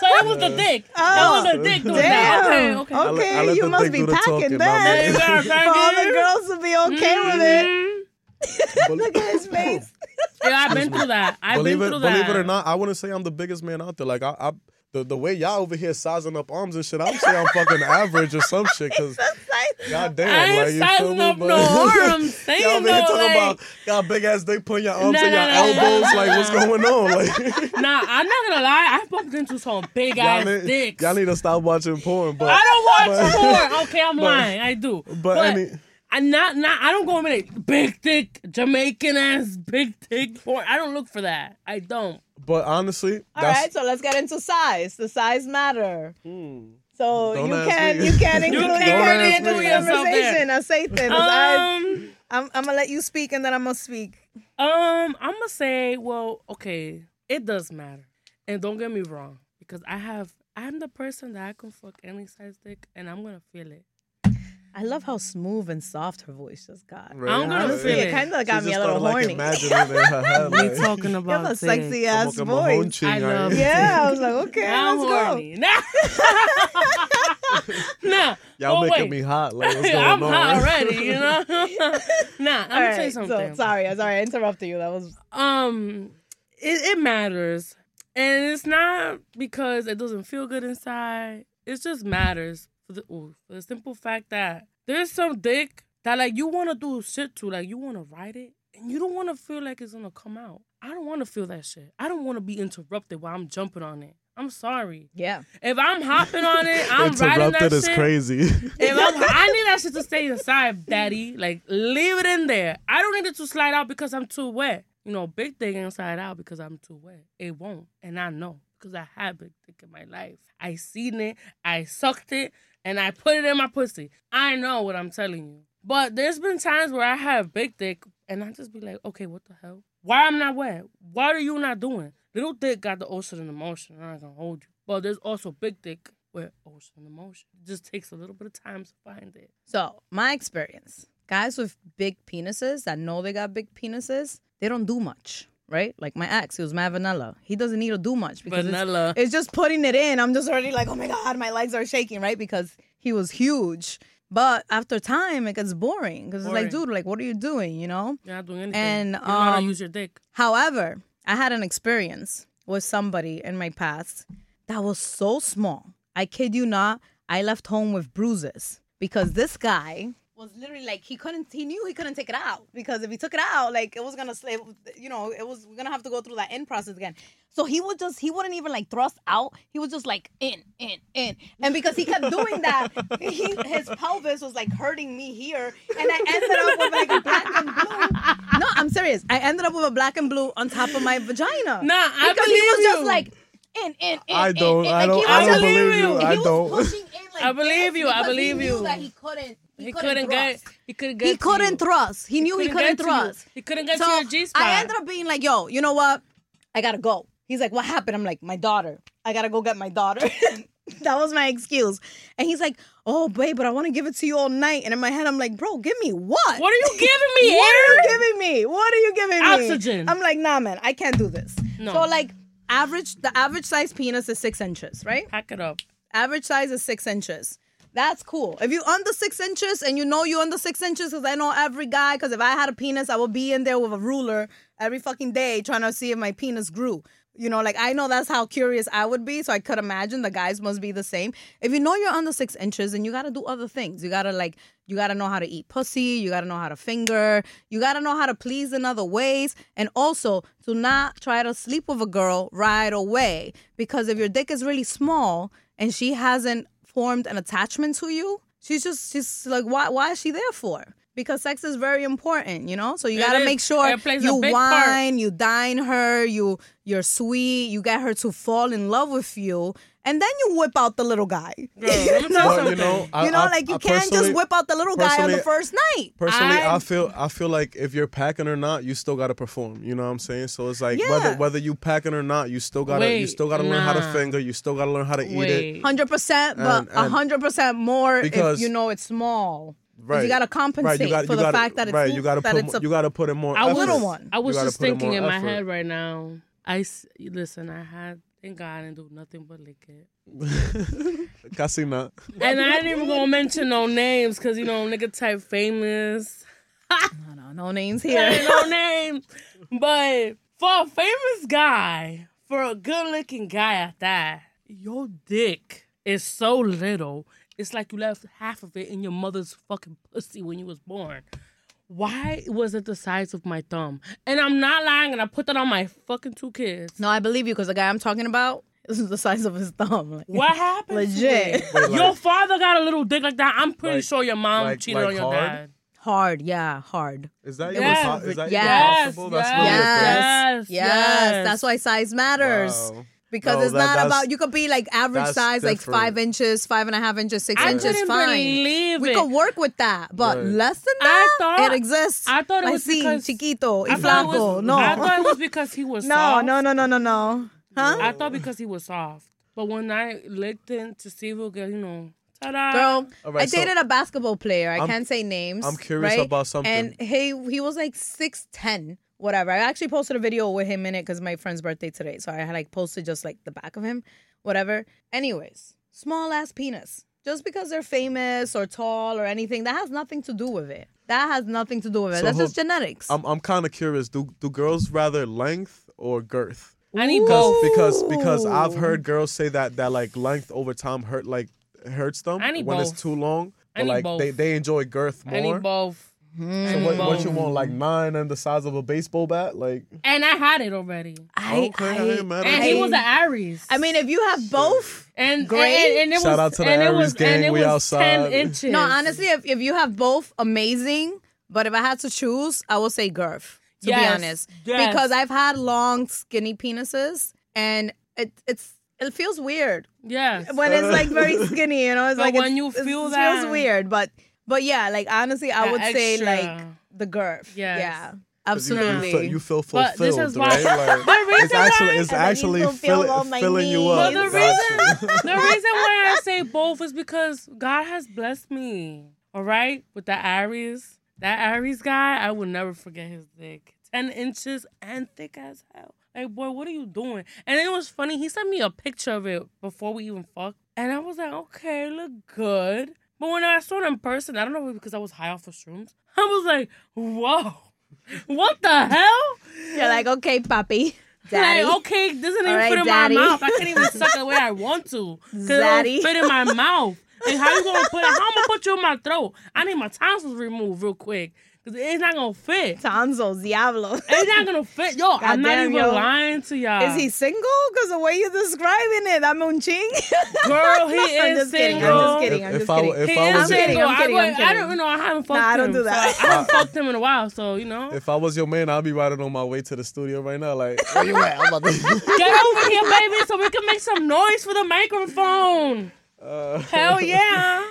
so it was yeah. the dick. Oh, that was the dick doing that. Okay, okay. I let, I let you must be packing that. For all the girls to be okay mm-hmm. with it. Look at his face. Yeah, I've been through that. I've believe been through it, that. Believe it or not, I wouldn't say I'm the biggest man out there. Like I. I The, the way y'all over here sizing up arms and shit, I would say I'm fucking average or some shit. Cause goddamn, I ain't like you sizing feel up me, no arms. Y'all been no, talking like, about y'all big ass dick putting your arms nah, and your nah, elbows. Nah, like nah. what's going on? Like, nah, I'm not gonna lie. I bumped into some big y'all ass need, dicks. Y'all need to stop watching porn. But I don't watch but, porn. Okay, I'm but, lying. I do. But, but any. I'm not not. I don't go with it. Big dick Jamaican ass big dick porn. I don't look for that. I don't. But honestly, all that's... right. So let's get into size. The size matter. Hmm. So don't you can't you can't include you can't into the conversation. Aceite. Um, I'm I'm gonna let you speak and then I'm gonna speak. Um, I'm gonna say, well, okay, it does matter, and don't get me wrong, because I have I'm the person that I can fuck any size dick, and I'm gonna feel it. I love how smooth and soft her voice just got. Right. I'm gonna Honestly, feel it. It kind of got she me a little started, horny. Like, head, like, we talking about you have a sexy ass voice. I love it. Yeah, I was like, okay, I'm let's horny. go. nah, y'all oh, making wait. me hot. Like, what's going I'm on? hot already. You know. nah, I'm All gonna right, say something. So, sorry, I'm sorry, I interrupted you. That was um, it, it matters, and it's not because it doesn't feel good inside. It just matters. For the, ooh, for the simple fact that there's some dick that, like, you want to do shit to. Like, you want to ride it, and you don't want to feel like it's going to come out. I don't want to feel that shit. I don't want to be interrupted while I'm jumping on it. I'm sorry. Yeah. If I'm hopping on it, I'm riding that shit. Interrupted is crazy. If I'm, I need that shit to stay inside, daddy. Like, leave it in there. I don't need it to slide out because I'm too wet. You know, big dick ain't slide out because I'm too wet. It won't, and I know because I have big dick in my life. I seen it. I sucked it. And I put it in my pussy. I know what I'm telling you. But there's been times where I have big dick, and I just be like, okay, what the hell? Why I'm not wet? Why are you not doing? Little dick got the ocean in emotion. I'm not going to hold you. But there's also big dick with ocean in emotion. It just takes a little bit of time to find it. So, my experience. Guys with big penises that know they got big penises, they don't do much. Right? Like my ex, he was mad vanilla. He doesn't need to do much because it's, it's just putting it in. I'm just already like, oh my God, my legs are shaking, right? Because he was huge. But after time, it gets boring because it's like, dude, like, what are you doing? You know? You're not doing anything. And, You're um, not gonna use your dick. However, I had an experience with somebody in my past that was so small. I kid you not, I left home with bruises because this guy was literally like he couldn't. He knew he couldn't take it out because if he took it out, like it was gonna, it, you know, it was we're gonna have to go through that end process again. So he would just, he wouldn't even like thrust out. He was just like in, in, in, and because he kept doing that, he, his pelvis was like hurting me here, and I ended up with like a black and blue. No, I'm serious. I ended up with a black and blue on top of my vagina. Nah, I because believe he was just you. like in, in, in. I don't, in, in. Like I don't, I don't believe you. I don't. Like I believe you. I believe he knew you. That he couldn't. He, he couldn't, couldn't get. He couldn't get. He couldn't thrust. He knew he couldn't thrust. He couldn't get to your G spot. I ended up being like, "Yo, you know what? I gotta go." He's like, "What happened?" I'm like, "My daughter. I gotta go get my daughter." That was my excuse. And he's like, "Oh, babe, but I want to give it to you all night." And in my head, I'm like, "Bro, give me what? What are you giving me? what are you giving me? What are you giving me? Oxygen." I'm like, "Nah, man, I can't do this." No. So like, average. The average size penis is six inches, right? Pack it up. Average size is six inches. That's cool. If you're under six inches and you know you're under six inches, because I know every guy, because if I had a penis, I would be in there with a ruler every fucking day trying to see if my penis grew. You know, like I know that's how curious I would be. So I could imagine the guys must be the same. If you know you're under six inches, then you got to do other things. You got to like, you got to know how to eat pussy. You got to know how to finger. You got to know how to please in other ways. And also to not try to sleep with a girl right away. Because if your dick is really small and she hasn't formed an attachment to you, she's just she's like, why why is she there for? Because sex is very important, you know? So you got to make sure you wine, part. you dine her, you, you're sweet, you get her to fall in love with you, and then you whip out the little guy. Girl, you know, well, you know, I, you know I, like you I can't just whip out the little guy on the first night. Personally, I, I feel I feel like if you're packing or not, you still got to perform, you know what I'm saying? So it's like yeah. whether whether you packing or not, you still got to you still got to nah. learn how to finger, you still got to learn how to Wait. eat it. one hundred percent, but one hundred percent more if you know it's small. Right. You got to compensate right. you gotta, for you the gotta, fact that it's right. you gotta that put, it's a you gotta put in more effort. Little one. I was just thinking in, in my head right now. I listen. I had thank God I didn't do nothing but lick it. Casi not. And I didn't even gonna mention no names because you know nigga type famous. no, no, no names here. no names. But for a famous guy, for a good looking guy at that, your dick is so little. It's like you left half of it in your mother's fucking pussy when you was born. Why was it the size of my thumb? And I'm not lying, and I put that on my fucking two kids. No, I believe you, because the guy I'm talking about, this is the size of his thumb. Like, what happened? Legit. Wait, like, your father got a little dick like that. I'm pretty like, sure your mom like, cheated like on your hard? dad. Hard, yeah, hard. Is that yes. even, is that yes. even possible? Yes. That's yes. Yes. yes, that's why size matters. Wow. Because no, it's that, not about, you could be like average size, different. like five inches, five and a half inches, six I inches, fine. Believe we it. could work with that, but right. less than that, thought, it exists. I thought it was I because... chiquito, I flaco, was, no. I thought it was because he was no, soft. No, no, no, no, no. Huh? I thought because he was soft. But when I licked in to see if we'll get, you know, ta-da. Girl, right, I dated so a basketball player. I I'm, can't say names. I'm curious right? about something. And he, he was like six ten. Whatever. I actually posted a video with him in it because my friend's birthday today. So I had like posted just like the back of him. Whatever. Anyways, small ass penis. Just because they're famous or tall or anything, that has nothing to do with it. That has nothing to do with it. So That's hold, just genetics. I'm I'm kind of curious. Do do girls rather length or girth? I need both. Because because I've heard girls say that that like length over time hurt like hurts them I need when both. it's too long. I need like both. they they enjoy girth more. I need both. Mm. So what, what you want, like nine and the size of a baseball bat? like? And I had it already. I, okay, I, hey, man, and I, he was an Aries. I mean, if you have both, and great. And, and, and Shout was, out to the Aries was, gang, we outside. ten inches. No, honestly, if, if you have both, amazing. But if I had to choose, I would say girth, to yes, be honest. Yes. Because I've had long, skinny penises, and it it's it feels weird. Yes. When it's like very skinny, you know? It's but like when it's, you feel it that. It feels weird, but... But yeah, like honestly, I that would extra. say like the girth. Yes. Yeah, absolutely. You, you, feel, you feel fulfilled, but this is why, right? Like, the reason it's actually, it's actually feel fill, filling knees. you up. But the reason, the reason why I say both is because God has blessed me. All right, with the Aries, that Aries guy, I will never forget his dick. Ten inches and thick as hell. Like, boy, what are you doing? And it was funny. He sent me a picture of it before we even fucked, and I was like, okay, look good. But when I saw it in person, I don't know if because I was high off of shrooms, I was like, whoa, what the hell? You're like, okay, papi, daddy. Like, okay, this doesn't even right, fit in daddy. my mouth. I can't even suck the way I want to. Because it don't fit in my mouth. And how you going to put it? How am I going to put you in my throat? I need my tonsils removed real quick. Because it's not going to fit. Tonsils, diablo. It's not going to fit. Yo, God I'm not even yo. lying to y'all. Is he single? Because the way you're describing it, I'm on ching. Girl, he is I'm single. I'm just kidding. I'm just kidding. I'm kidding. I'm kidding. I'm kidding. I don't you know. I haven't fucked nah, him. I don't do that. So I haven't fucked him in a while, so, you know. If I was your man, I'd be riding on my way to the studio right now. Like, where you at? I'm about to... Get over here, baby, so we can make some noise for the microphone. Uh... Hell yeah.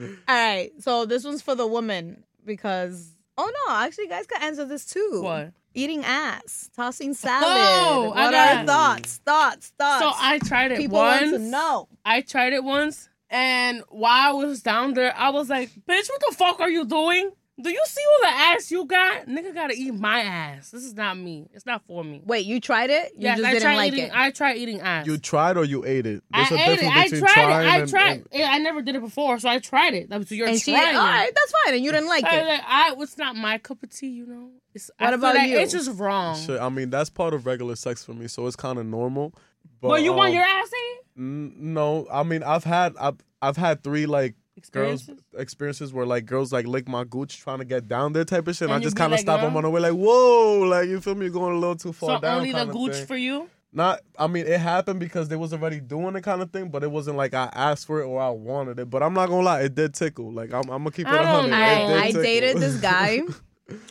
All right. So this one's for the woman because... Oh, no. Actually, guys can answer this, too. What? Eating ass. Tossing salad. Oh, what are it. thoughts? Thoughts, thoughts. So I tried it People once. People want to know. I tried it once, and while I was down there, I was like, bitch, what the fuck are you doing? Do you see all the ass you got? Nigga gotta eat my ass. This is not me. It's not for me. Wait, you tried it? You yes, just I didn't tried like eating, it? I tried eating ass. You tried or you ate it? There's I a ate it. I tried it. I and, tried and, I never did it before, so I tried it. That was your trying. She, all right, that's fine. And you didn't like I, it. Like, I, it's not my cup of tea, you know? It's, what I about like you? It's just wrong. Shit, I mean, that's part of regular sex for me, so it's kind of normal. But, but you um, want your ass ate? No. I mean, I've had, I've, I've had three, like, Experiences? Girls experiences where like girls like lick my gooch trying to get down there type of shit. And I just kind of stop them on the way like, whoa, like you feel me? You're going a little too far so down. So only the gooch thing. for you? Not, I mean, it happened because they was already doing the kind of thing, but it wasn't like I asked for it or I wanted it. But I'm not gonna lie, it did tickle. Like I'm, I'm gonna keep it a hundred. I, I dated this guy.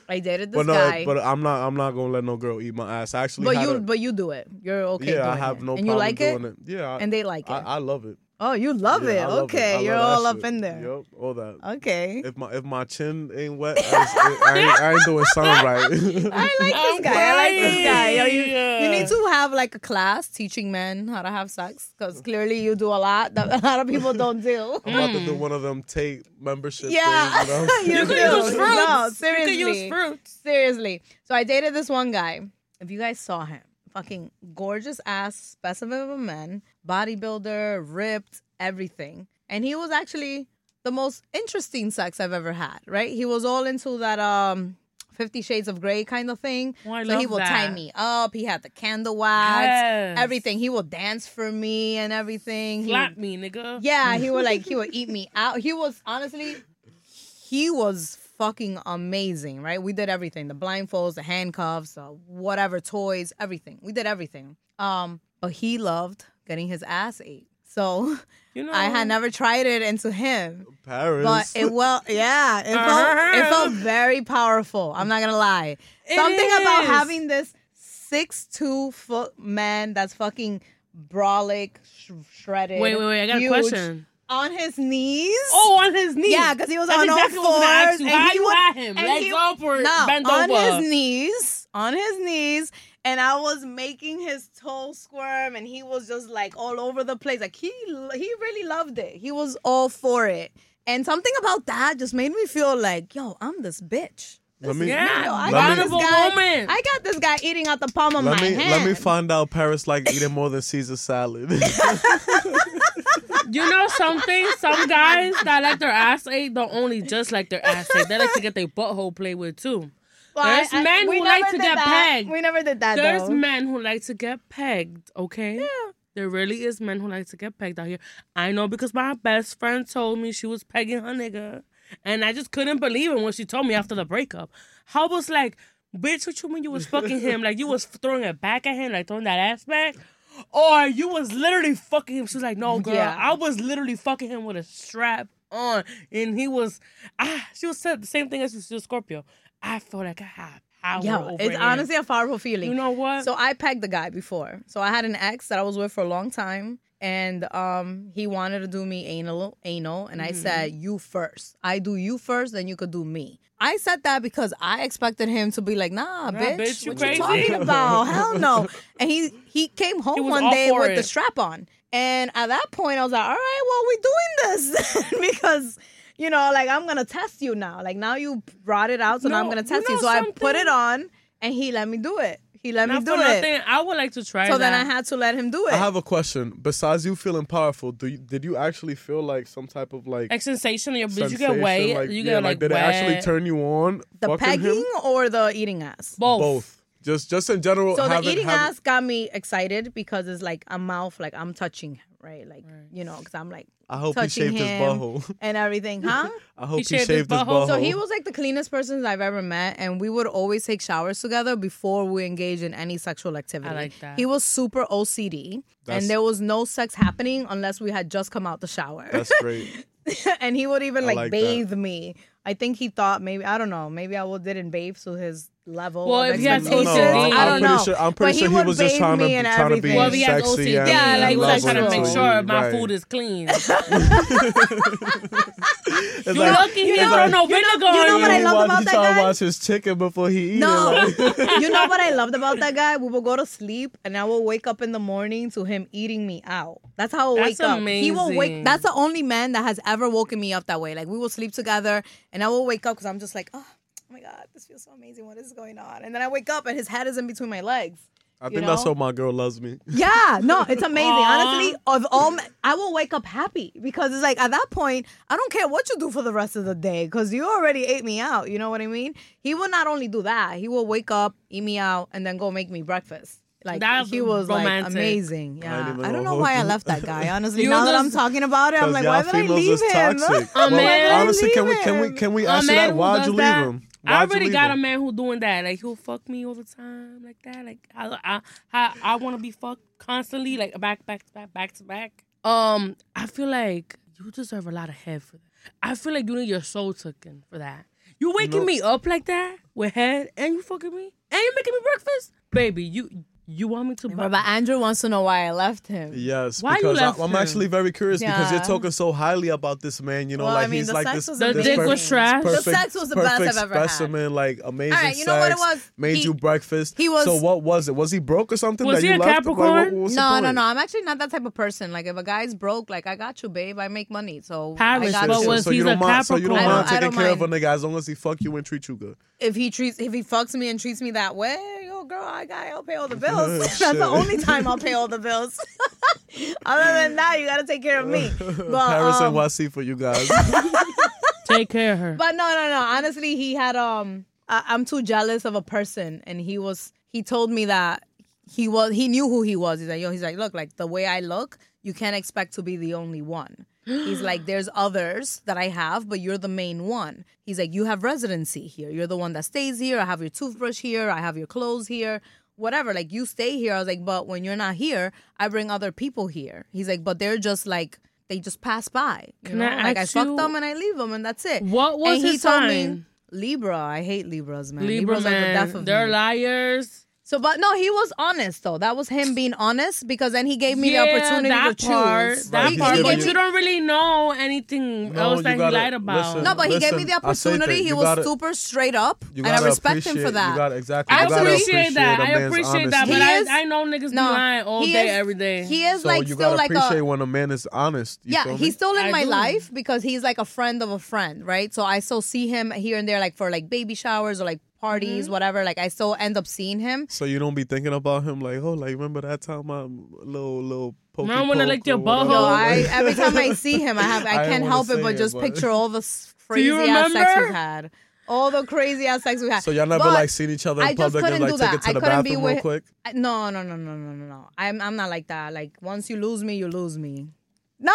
I dated this but no, guy. But I'm not, I'm not gonna let no girl eat my ass. I actually, but you, a, but you do it. You're okay. Yeah, doing I have it. no. And problem you like doing it? it? Yeah, I, and they like it. I, I love it. Oh, you love yeah, it. I okay, love it. you're all up shit. in there. Yep, all that. Okay. If my if my chin ain't wet, I, just, I, ain't, I ain't doing something right. I like this guy. I like this guy. Yo, you, yeah. you need to have like a class teaching men how to have sex, because clearly you do a lot that a lot of people don't do. I'm about mm. to do one of them tape membership yeah. things. You know? you, you can do. use fruits. No, seriously. You can use fruits. Seriously. So I dated this one guy. If you guys saw him. Fucking gorgeous ass specimen of a man, bodybuilder, ripped, everything. And he was actually the most interesting sex I've ever had, right? He was all into that um, Fifty Shades of Grey kind of thing. Oh, I love that. So he will tie me up. He had the candle wax, yes. everything. He will dance for me and everything. Slap me, nigga. Yeah, he would like, he would eat me out. He was, honestly, he was fucking amazing, right? We did everything. The blindfolds, the handcuffs, the whatever, toys, everything. We did everything. Um, but he loved getting his ass ate. So you know, I had never tried it into him. Paris. But it well, yeah, it felt, it felt very powerful. I'm not gonna lie. It Something is. about having this six two foot man that's fucking brolic, sh- shredded. Wait, wait, wait. I got huge, a question. On his knees? Oh, on his knees. Yeah, because he was That's on exactly all fours. And Why he you at him? And Legs he, over, no, bend on over. his knees. On his knees. And I was making his toe squirm, and he was just like all over the place. Like he, he really loved it. He was all for it. And something about that just made me feel like, yo, I'm this bitch. Let me, yeah, no, I, got this guy, I got this guy eating out the palm of let my me, hand. Let me find out Paris like eating more than Caesar salad. You know something? Some guys that like their ass ate don't only just like their ass ate. They like to get their butthole played with too. Well, There's I, I, men who like to get that. pegged. We never did that There's though. men who like to get pegged, okay? Yeah. There really is men who like to get pegged out here. I know because my best friend told me she was pegging her nigga. And I just couldn't believe it when she told me after the breakup. I was like, bitch, what you mean you was fucking him? Like, you was throwing it back at him, like throwing that ass back? Or you was literally fucking him. She was like, no, girl, yeah. I was literally fucking him with a strap on. And he was, ah, she was said the same thing as she was a Scorpio. I felt like I had power yeah, over it's him. Honestly a powerful feeling. You know what? So I pegged the guy before. So I had an ex that I was with for a long time. And um, he wanted to do me anal, anal, and I mm-hmm. said, you first. I do you first, then you could do me. I said that because I expected him to be like, nah, nah bitch, bitch you what crazy. you talking about? Hell no. And he, he came home he one day with it. the strap on. And at that point, I was like, all right, well, we're doing this. Because, you know, like, I'm going to test you now. Like, now you brought it out, so no, now I'm going to test you. you. So something. I put it on, and he let me do it. He let Not me do it. Nothing. I would like to try. So that. then I had to let him do it. I have a question. Besides you feeling powerful, do you, did you actually feel like some type of like a sensation? Did you get wet? Like, you get yeah, like, like did wet. it actually turn you on? The pegging him? or the eating ass? Both. Both. Just, just in general. So the eating ass got me excited because it's like a mouth, like I'm touching him, right? Like right. you know, because I'm like. I hope he shaved his butthole. And everything, huh? I hope he, he shaved, shaved his butthole. So he was like the cleanest person I've ever met, and we would always take showers together before we engage in any sexual activity. I like that. He was super O C D, that's, and there was no sex happening unless we had just come out the shower. That's great. And he would even like, like bathe that. me. I think he thought maybe, I don't know, maybe I didn't bathe to his level well, of expectations. I don't know. Sure, I'm pretty but sure he, he was just trying to, trying to be well, sexy. And yeah, like, like trying to make sure my right. food is clean. You're lucky he don't know vinegar You know, you know what I love about that guy? He's trying to watch his chicken before he eats. No. You know what I loved about that guy? We would go to sleep, and I will wake up in the morning to him eating me out. That's how I wake up. He will wake. That's the only man that has ever woken me up that way. Like, we will sleep together, and I will wake up because I'm just like, oh, oh my God, this feels so amazing. What is going on? And then I wake up and his head is in between my legs. I think know? that's how my girl loves me. Yeah, no, it's amazing. Honestly, of all, ma- I will wake up happy because it's like at that point, I don't care what you do for the rest of the day because you already ate me out. You know what I mean? He will not only do that, he will wake up, eat me out, and then go make me breakfast. Like That's he was romantic. like amazing. Yeah, I, I don't know why I left that guy. Honestly, now that I'm talking about it, I'm like, why did I leave him? Toxic. Well, honestly, can we can we can we ask you that? Why'd you leave him? I already got a man who doing that. Like, he'll fuck me all the time, like that. Like, I, I, I, I want to be fucked constantly, like back, back, back, back to back. Um, I feel like you deserve a lot of head for that. I feel like you need your soul taken for that. You waking no. me up like that with head, and you fucking me, and you making me breakfast, baby. You. You want me to... But Andrew wants to know why I left him. Yes. Why you left I, I'm him? actually very curious yeah. because you're talking so highly about this man. You know, well, like I mean, he's like this... The this dick per- was trash. Perfect, the sex was the best I've ever specimen, had. Like amazing All right, you sex, know what it was? Made he, you breakfast. He was... So what was it? Was he broke or something? Was that he you a left? Capricorn? Like, what, what no, no, no. I'm actually not that type of person. Like if a guy's broke, like I got you, babe. I make money. So Paris, I got but you. Was so he's you a Capricorn. So you don't mind taking care of a nigga as long as he fuck you and treat you good. If he treats, if he fucks me and treats me that way, yo, girl, I got, I'll pay all the bills. Oh, that's shit. The only time I'll pay all the bills. Other than that, you gotta take care of me. But, Paris um, N Y C for you guys. Take care of her. But no, no, no. Honestly, he had um. I- I'm too jealous of a person, and he was. He told me that he was. He knew who he was. He's like, yo. He's like, look, like the way I look, you can't expect to be the only one. He's like, there's others that I have, but you're the main one. He's like, you have residency here. You're the one that stays here. I have your toothbrush here. I have your clothes here. Whatever, like, you stay here. I was like, but when you're not here, I bring other people here. He's like, but they're just, like, they just pass by. You Can know? I like, I fuck you... them and I leave them, and that's it. What was and his he told sign? Me, Libra. I hate Libras, man. Libra, Libras man. Are the death of They're me. Liars. So, but, no, he was honest, though. That was him being honest, because then he gave me yeah, the opportunity that to part, choose. That he, part, he but you, you don't really know anything no, else that gotta, he lied about. Listen, no, but listen, he gave me the opportunity. He was gotta, super straight up, and I respect him for that. You gotta, exactly, you I appreciate that. I appreciate that, but is, I, I know niggas no, be lying all day, is, every day. He is so like still like a... you gotta appreciate when a man is honest. You yeah, he's still in my life, because he's like a friend of a friend, right? So I still see him here and there, like for like baby showers or like parties, mm-hmm. whatever. Like I still end up seeing him. So you don't be thinking about him like, oh, like remember that time I'm little little. Pokey no, I want to lick your butthole. No, I, every time I see him, I have I, I can't help it, but it, just but... picture all the crazy ass sex we've had, all the crazy ass sex we had. So y'all never but like seen each other in I public and like take that. It to I the bathroom with... real quick. I, no, no, no, no, no, no, no. I'm I'm not like that. Like once you lose me, you lose me. No,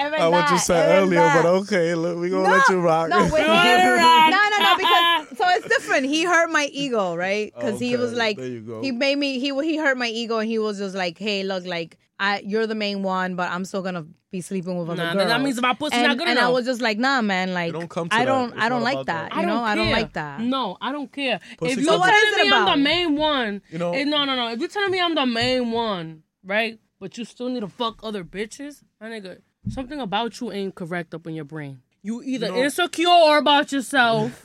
even I want you said earlier, that. But okay, look, we gonna no, let you rock. No, wait, no, no, no, because so it's different. He hurt my ego, right? Because okay, he was like, he made me, he he hurt my ego, and he was just like, hey, look, like I, you're the main one, but I'm still gonna be sleeping with other nah, girls. That means my pussy's not good enough. And I was just like, nah, man, like don't come to I don't, I don't like that. that. You I know, I don't like that. No, I don't care. Pussy if you so telling me about? I'm the main one, you know, if, no, no, no. If you're telling me I'm the main one, right? But you still need to fuck other bitches? My nigga, something about you ain't correct up in your brain. You either you know, insecure about yourself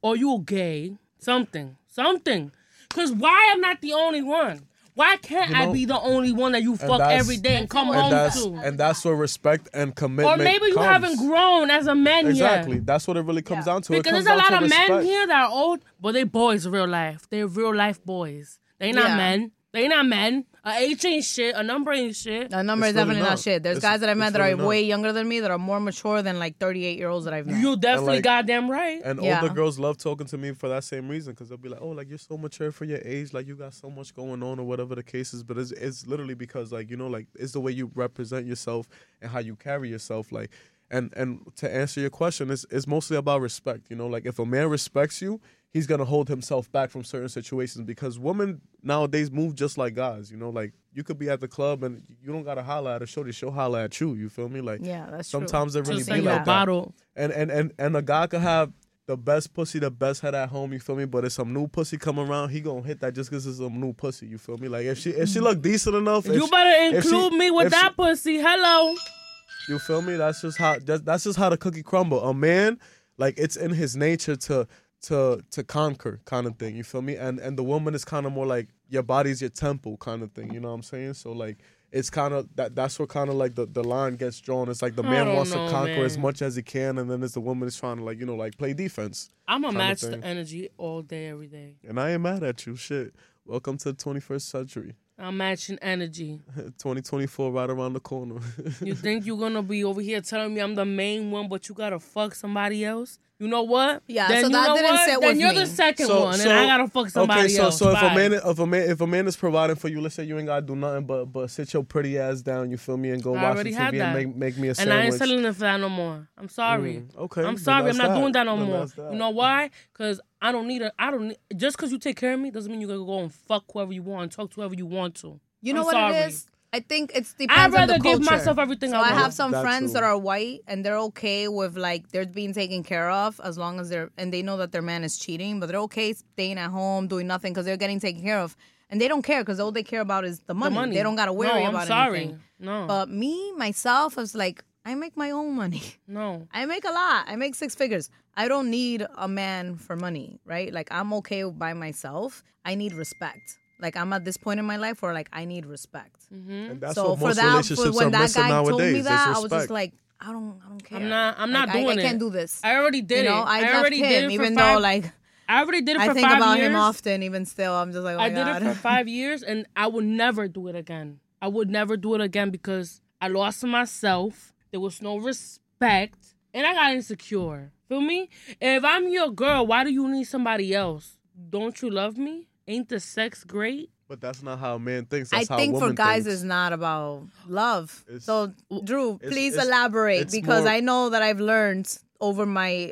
or you gay. Something. Something. Because why I'm not the only one? Why can't you know, I be the only one that you fuck every day and come and home to? And that's where respect and commitment comes. Or maybe you comes. haven't grown as a man exactly. yet. Exactly. That's what it really comes yeah. down to. Because there's a lot of respect. Men here that are old, but they boys real life. They're real life boys. They not yeah. men. They not men. A age ain't shit. A number ain't shit. A number it's is definitely not shit. There's it's, guys that I've met that are way younger than me that are more mature than like thirty-eight-year-olds that I've met. You definitely like, goddamn right. And yeah. older girls love talking to me for that same reason because they'll be like, oh, like you're so mature for your age. Like you got so much going on or whatever the case is. But it's, it's literally because like, you know, like it's the way you represent yourself and how you carry yourself. Like, and, and to answer your question, it's, it's mostly about respect. You know, like if a man respects you, he's going to hold himself back from certain situations because women nowadays move just like guys, you know, like you could be at the club and you don't got to holla at a shorty, she'll holla at you, you feel me? Like yeah, that's sometimes true. They really just be like that. that. And, and, and, and a guy could have the best pussy, the best head at home, you feel me? But if some new pussy come around, he gonna hit that just because it's some new pussy, you feel me? Like if she if she look decent enough. You better she, include she, me with that she, pussy, hello. You feel me? That's just how That's just how the cookie crumble. A man, like it's in his nature to... to to conquer kind of thing, you feel me? And and the woman is kind of more like your body's your temple kind of thing, you know what I'm saying? So like it's kind of that that's where kind of like the, the line gets drawn. It's like the man wants know, to conquer man. as much as he can, and then it's the woman is trying to like, you know, like play defense. I'm a match to energy all day, every day. And I ain't mad at you, shit. Welcome to the twenty-first century. I'm matching energy. twenty twenty-four right around the corner. You think you're gonna be over here telling me I'm the main one, but you gotta fuck somebody else? you know what? Yeah, then so that you know didn't sit with then me. Then you're the second so, one, so, and I gotta fuck somebody okay, so, else. So if Bye. a man, if a man, if a man is providing for you, let's say you ain't gotta do nothing but but sit your pretty ass down, you feel me, and go I watch the T V that. and make make me a sandwich. And I ain't settling for that no more. I'm sorry. Mm, okay. I'm sorry. I'm not that. doing that no then more. That. You know why? Because I don't need a. I don't need, just because you take care of me doesn't mean you gotta go and fuck whoever you want and talk to whoever you want to. You know I'm what sorry. it is. I think it's depends on the culture. I'd rather give myself everything so I want. I have some That's friends true. that are white, and they're okay with, like, they're being taken care of as long as they're... And they know that their man is cheating, but they're okay staying at home, doing nothing, because they're getting taken care of. And they don't care, because all they care about is the money. The money. They don't got to worry no, about I'm sorry. anything. No. But me, myself, I was like, I make my own money. No. I make a lot. I make six figures. I don't need a man for money, right? Like, I'm okay by myself. I need respect. Like, I'm at this point in my life where, like, I need respect. Mm-hmm. And that's so what most for that, relationships for when are that guy nowadays, told me that, I was just like, I don't, I don't care. I'm not, I'm not like, doing I, it. I can't do this. I already did you know? it. I, I already him, did it. Even five, though, like, I already did it for five years. I think about years. him often. Even still, I'm just like, oh my I God. did it for five years, and I would never do it again. I would never do it again because I lost myself. There was no respect, and I got insecure. Feel me? If I'm your girl, why do you need somebody else? Don't you love me? Ain't the sex great? But that's not how a man thinks. That's I how think a woman for guys thinks. It's not about love. It's, so, Drew, it's, please it's, elaborate it's because more... I know that I've learned over my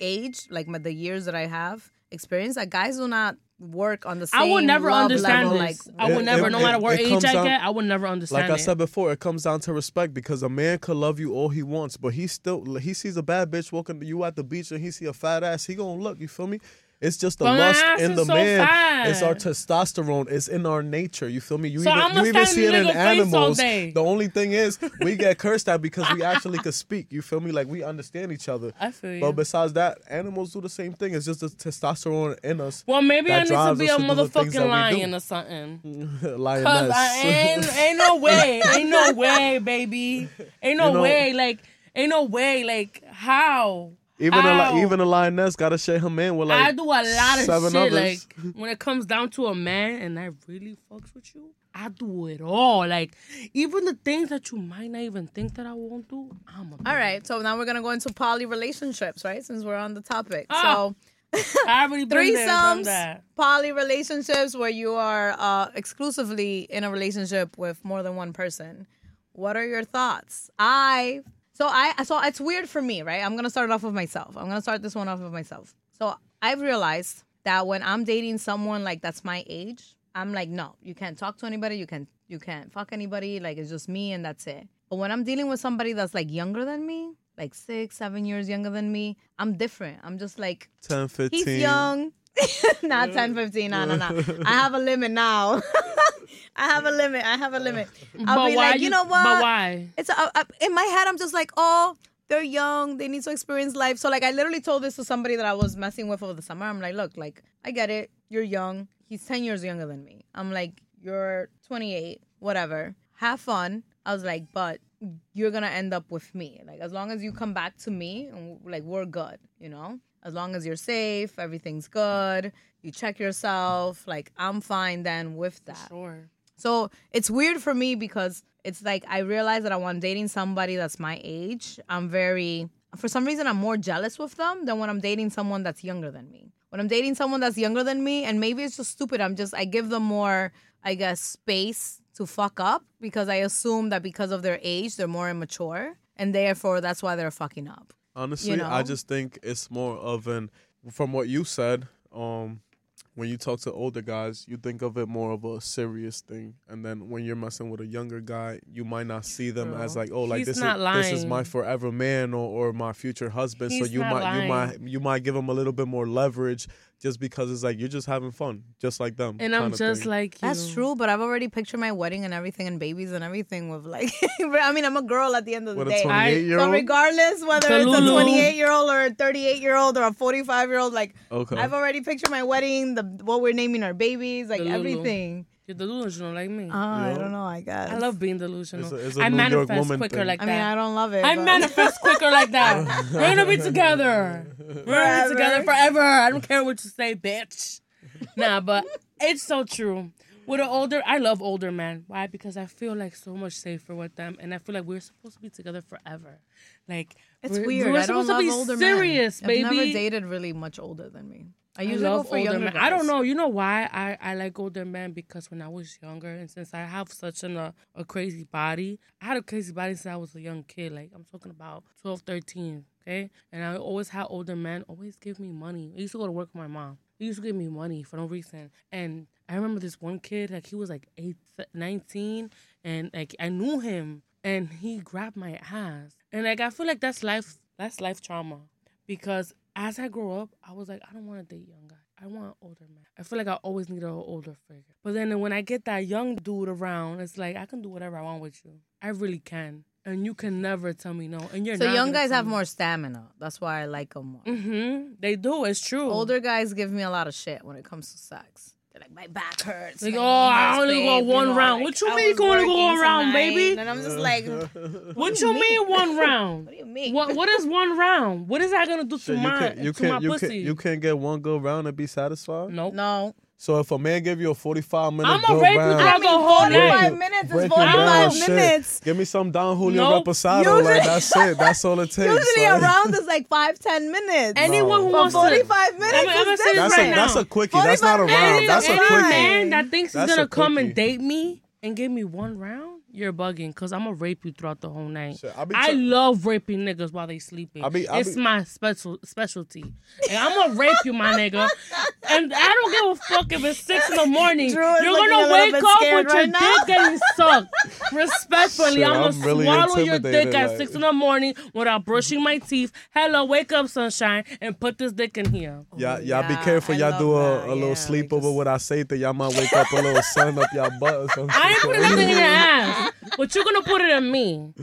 age, like my, the years that I have experienced, that guys do not work on the same level. I will never understand level, this. Like, I will never, it, no matter what age I down, get, I will never understand Like I said it. before, it comes down to respect because a man could love you all he wants, but he still, he sees a bad bitch walking to you at the beach and he see a fat ass, he gonna look, you feel me? It's just the but lust in the so man. Fat. It's our testosterone. It's in our nature. You feel me? You so even, you even see it in animals. The only thing is we get cursed at because we actually could speak. You feel me? Like we understand each other. I feel you. But besides that, animals do the same thing. It's just the testosterone in us. Well, maybe I need to be a motherfucking lion or something. Lioness. Cause I ain't, ain't no way. Ain't no way, baby. Ain't no you know, way. Like, ain't no way. Like, how? Even Ow. a even a lioness gotta share her man with like I do a lot of seven shit. Others. Like when it comes down to a man, and I really fucks with you, I do it all. Like even the things that you might not even think that I won't do, I'm a. All right, so now we're gonna go into poly relationships, right? Since we're on the topic, oh, so I already been threesomes, there, done that. Poly relationships where you are uh, exclusively in a relationship with more than one person. What are your thoughts? I. So I so it's weird for me, right? I'm going to start it off with myself. I'm going to start this one off with myself. So I've realized that when I'm dating someone like that's my age, I'm like, no, you can't talk to anybody. You can't you can't fuck anybody. Like, it's just me and that's it. But when I'm dealing with somebody that's like younger than me, like six, seven years younger than me, I'm different. I'm just like, ten, fifteen. He's young. Not ten, fifteen. No, no, no. I have a limit now. I have a limit. I have a limit. I'll but be like, you, you know what? But why? It's a, I, in my head, I'm just like, oh, they're young. They need to experience life. So, like, I literally told this to somebody that I was messing with over the summer. I'm like, look, like, I get it. You're young. He's ten years younger than me. I'm like, you're twenty-eight, whatever. Have fun. I was like, but you're going to end up with me. Like, as long as you come back to me, and like, we're good, you know? As long as you're safe, everything's good. You check yourself. Like, I'm fine then with that. Sure. So it's weird for me because it's like I realize that when I'm dating somebody that's my age, I'm very, for some reason, I'm more jealous with them than when I'm dating someone that's younger than me. When I'm dating someone that's younger than me, and maybe it's just stupid, I'm just, I give them more, I guess, space to fuck up because I assume that because of their age, they're more immature, and therefore that's why they're fucking up. Honestly, you know? I just think it's more of an, from what you said, um, when you talk to older guys, you think of it more of a serious thing. And then when you're messing with a younger guy, you might not see them Girl. as like, oh, like He's this is lying. this is my forever man or, or my future husband. He's so you might lying. you might you might give him a little bit more leverage just because it's like you're just having fun, just like them. And I'm just thing. like you. That's true, but I've already pictured my wedding and everything and babies and everything with like I mean, I'm a girl at the end of the with day. I, so regardless whether Delulu. it's a twenty-eight-year-old or a thirty-eight-year-old or a forty-five-year-old, like okay. I've already pictured my wedding, the what we're naming our babies, like Delulu. everything. You're delusional like me. Oh, yeah. I don't know, I guess. I love being delusional. It's a, it's a I New manifest quicker thing. like that. I mean, I don't love it. I but... manifest quicker like that. We're going to be together. Forever. We're going to be together forever. I don't care what you say, bitch. Nah, but it's so true. With an older, I love older men. Why? Because I feel like so much safer with them, and I feel like we're supposed to be together forever. Like it's we're, weird. We're I supposed don't to love be older serious, men. Baby. I've never dated really much older than me. I usually I love go for older men. Guys. I don't know. You know why I, I like older men? Because when I was younger, and since I have such an, a a crazy body, I had a crazy body since I was a young kid. Like I'm talking about twelve, thirteen, okay? And I always had older men always give me money. I used to go to work with my mom. They used to give me money for no reason. And I remember this one kid, like, he was, like, eight, nineteen, and, like, I knew him, and he grabbed my ass. And, like, I feel like that's life, that's life trauma, because as I grew up, I was like, I don't want to date young guys. I want older men. I feel like I always needed an older figure. But then when I get that young dude around, it's like, I can do whatever I want with you. I really can. And you can never tell me no. And you're so not young guys have me. More stamina. That's why I like them more. Mm-hmm. They do. It's true. Older guys give me a lot of shit when it comes to sex. They're like, my back hurts. Like, oh, I only go one round. What you mean going to go one round, baby? And I'm just like, what you mean one round? What do you mean? What What is one round? What is that going to do to my pussy? You can't get one good round and be satisfied? Nope. No. So if a man give you a forty-five minute I'm a rape you throughout the whole night. forty-five minutes is forty-five minutes. Give me some Don Julio nope. Reposado. Usually, like, that's it. That's all it takes. Usually like. Around is like five, ten minutes. Anyone no. who wants forty-five minutes I'm, I'm is different. That's, right that's a quickie. That's not a round. Any, that's any a quickie. Man that thinks he's going to come and date me and give me one round? You're bugging, because I'm going to rape you throughout the whole night. Sure, t- I love raping niggas while they sleeping. I be, I it's be... my special specialty. And I'm going to rape you, my nigga. And I don't give a fuck if it's six in the morning. Drew You're going to wake up with right your now. Dick getting sucked. Respectfully, sure, I'm going to really swallow your dick at like... six in the morning without brushing my teeth. Hello, wake up, sunshine, and put this dick in here. Oh, y'all, y'all yeah, be careful. I y'all do a, a little yeah, sleepover just... with Aceite. Y'all might wake up a little sun up y'all butt or something. I ain't putting nothing in your ass. But you're gonna put it on me.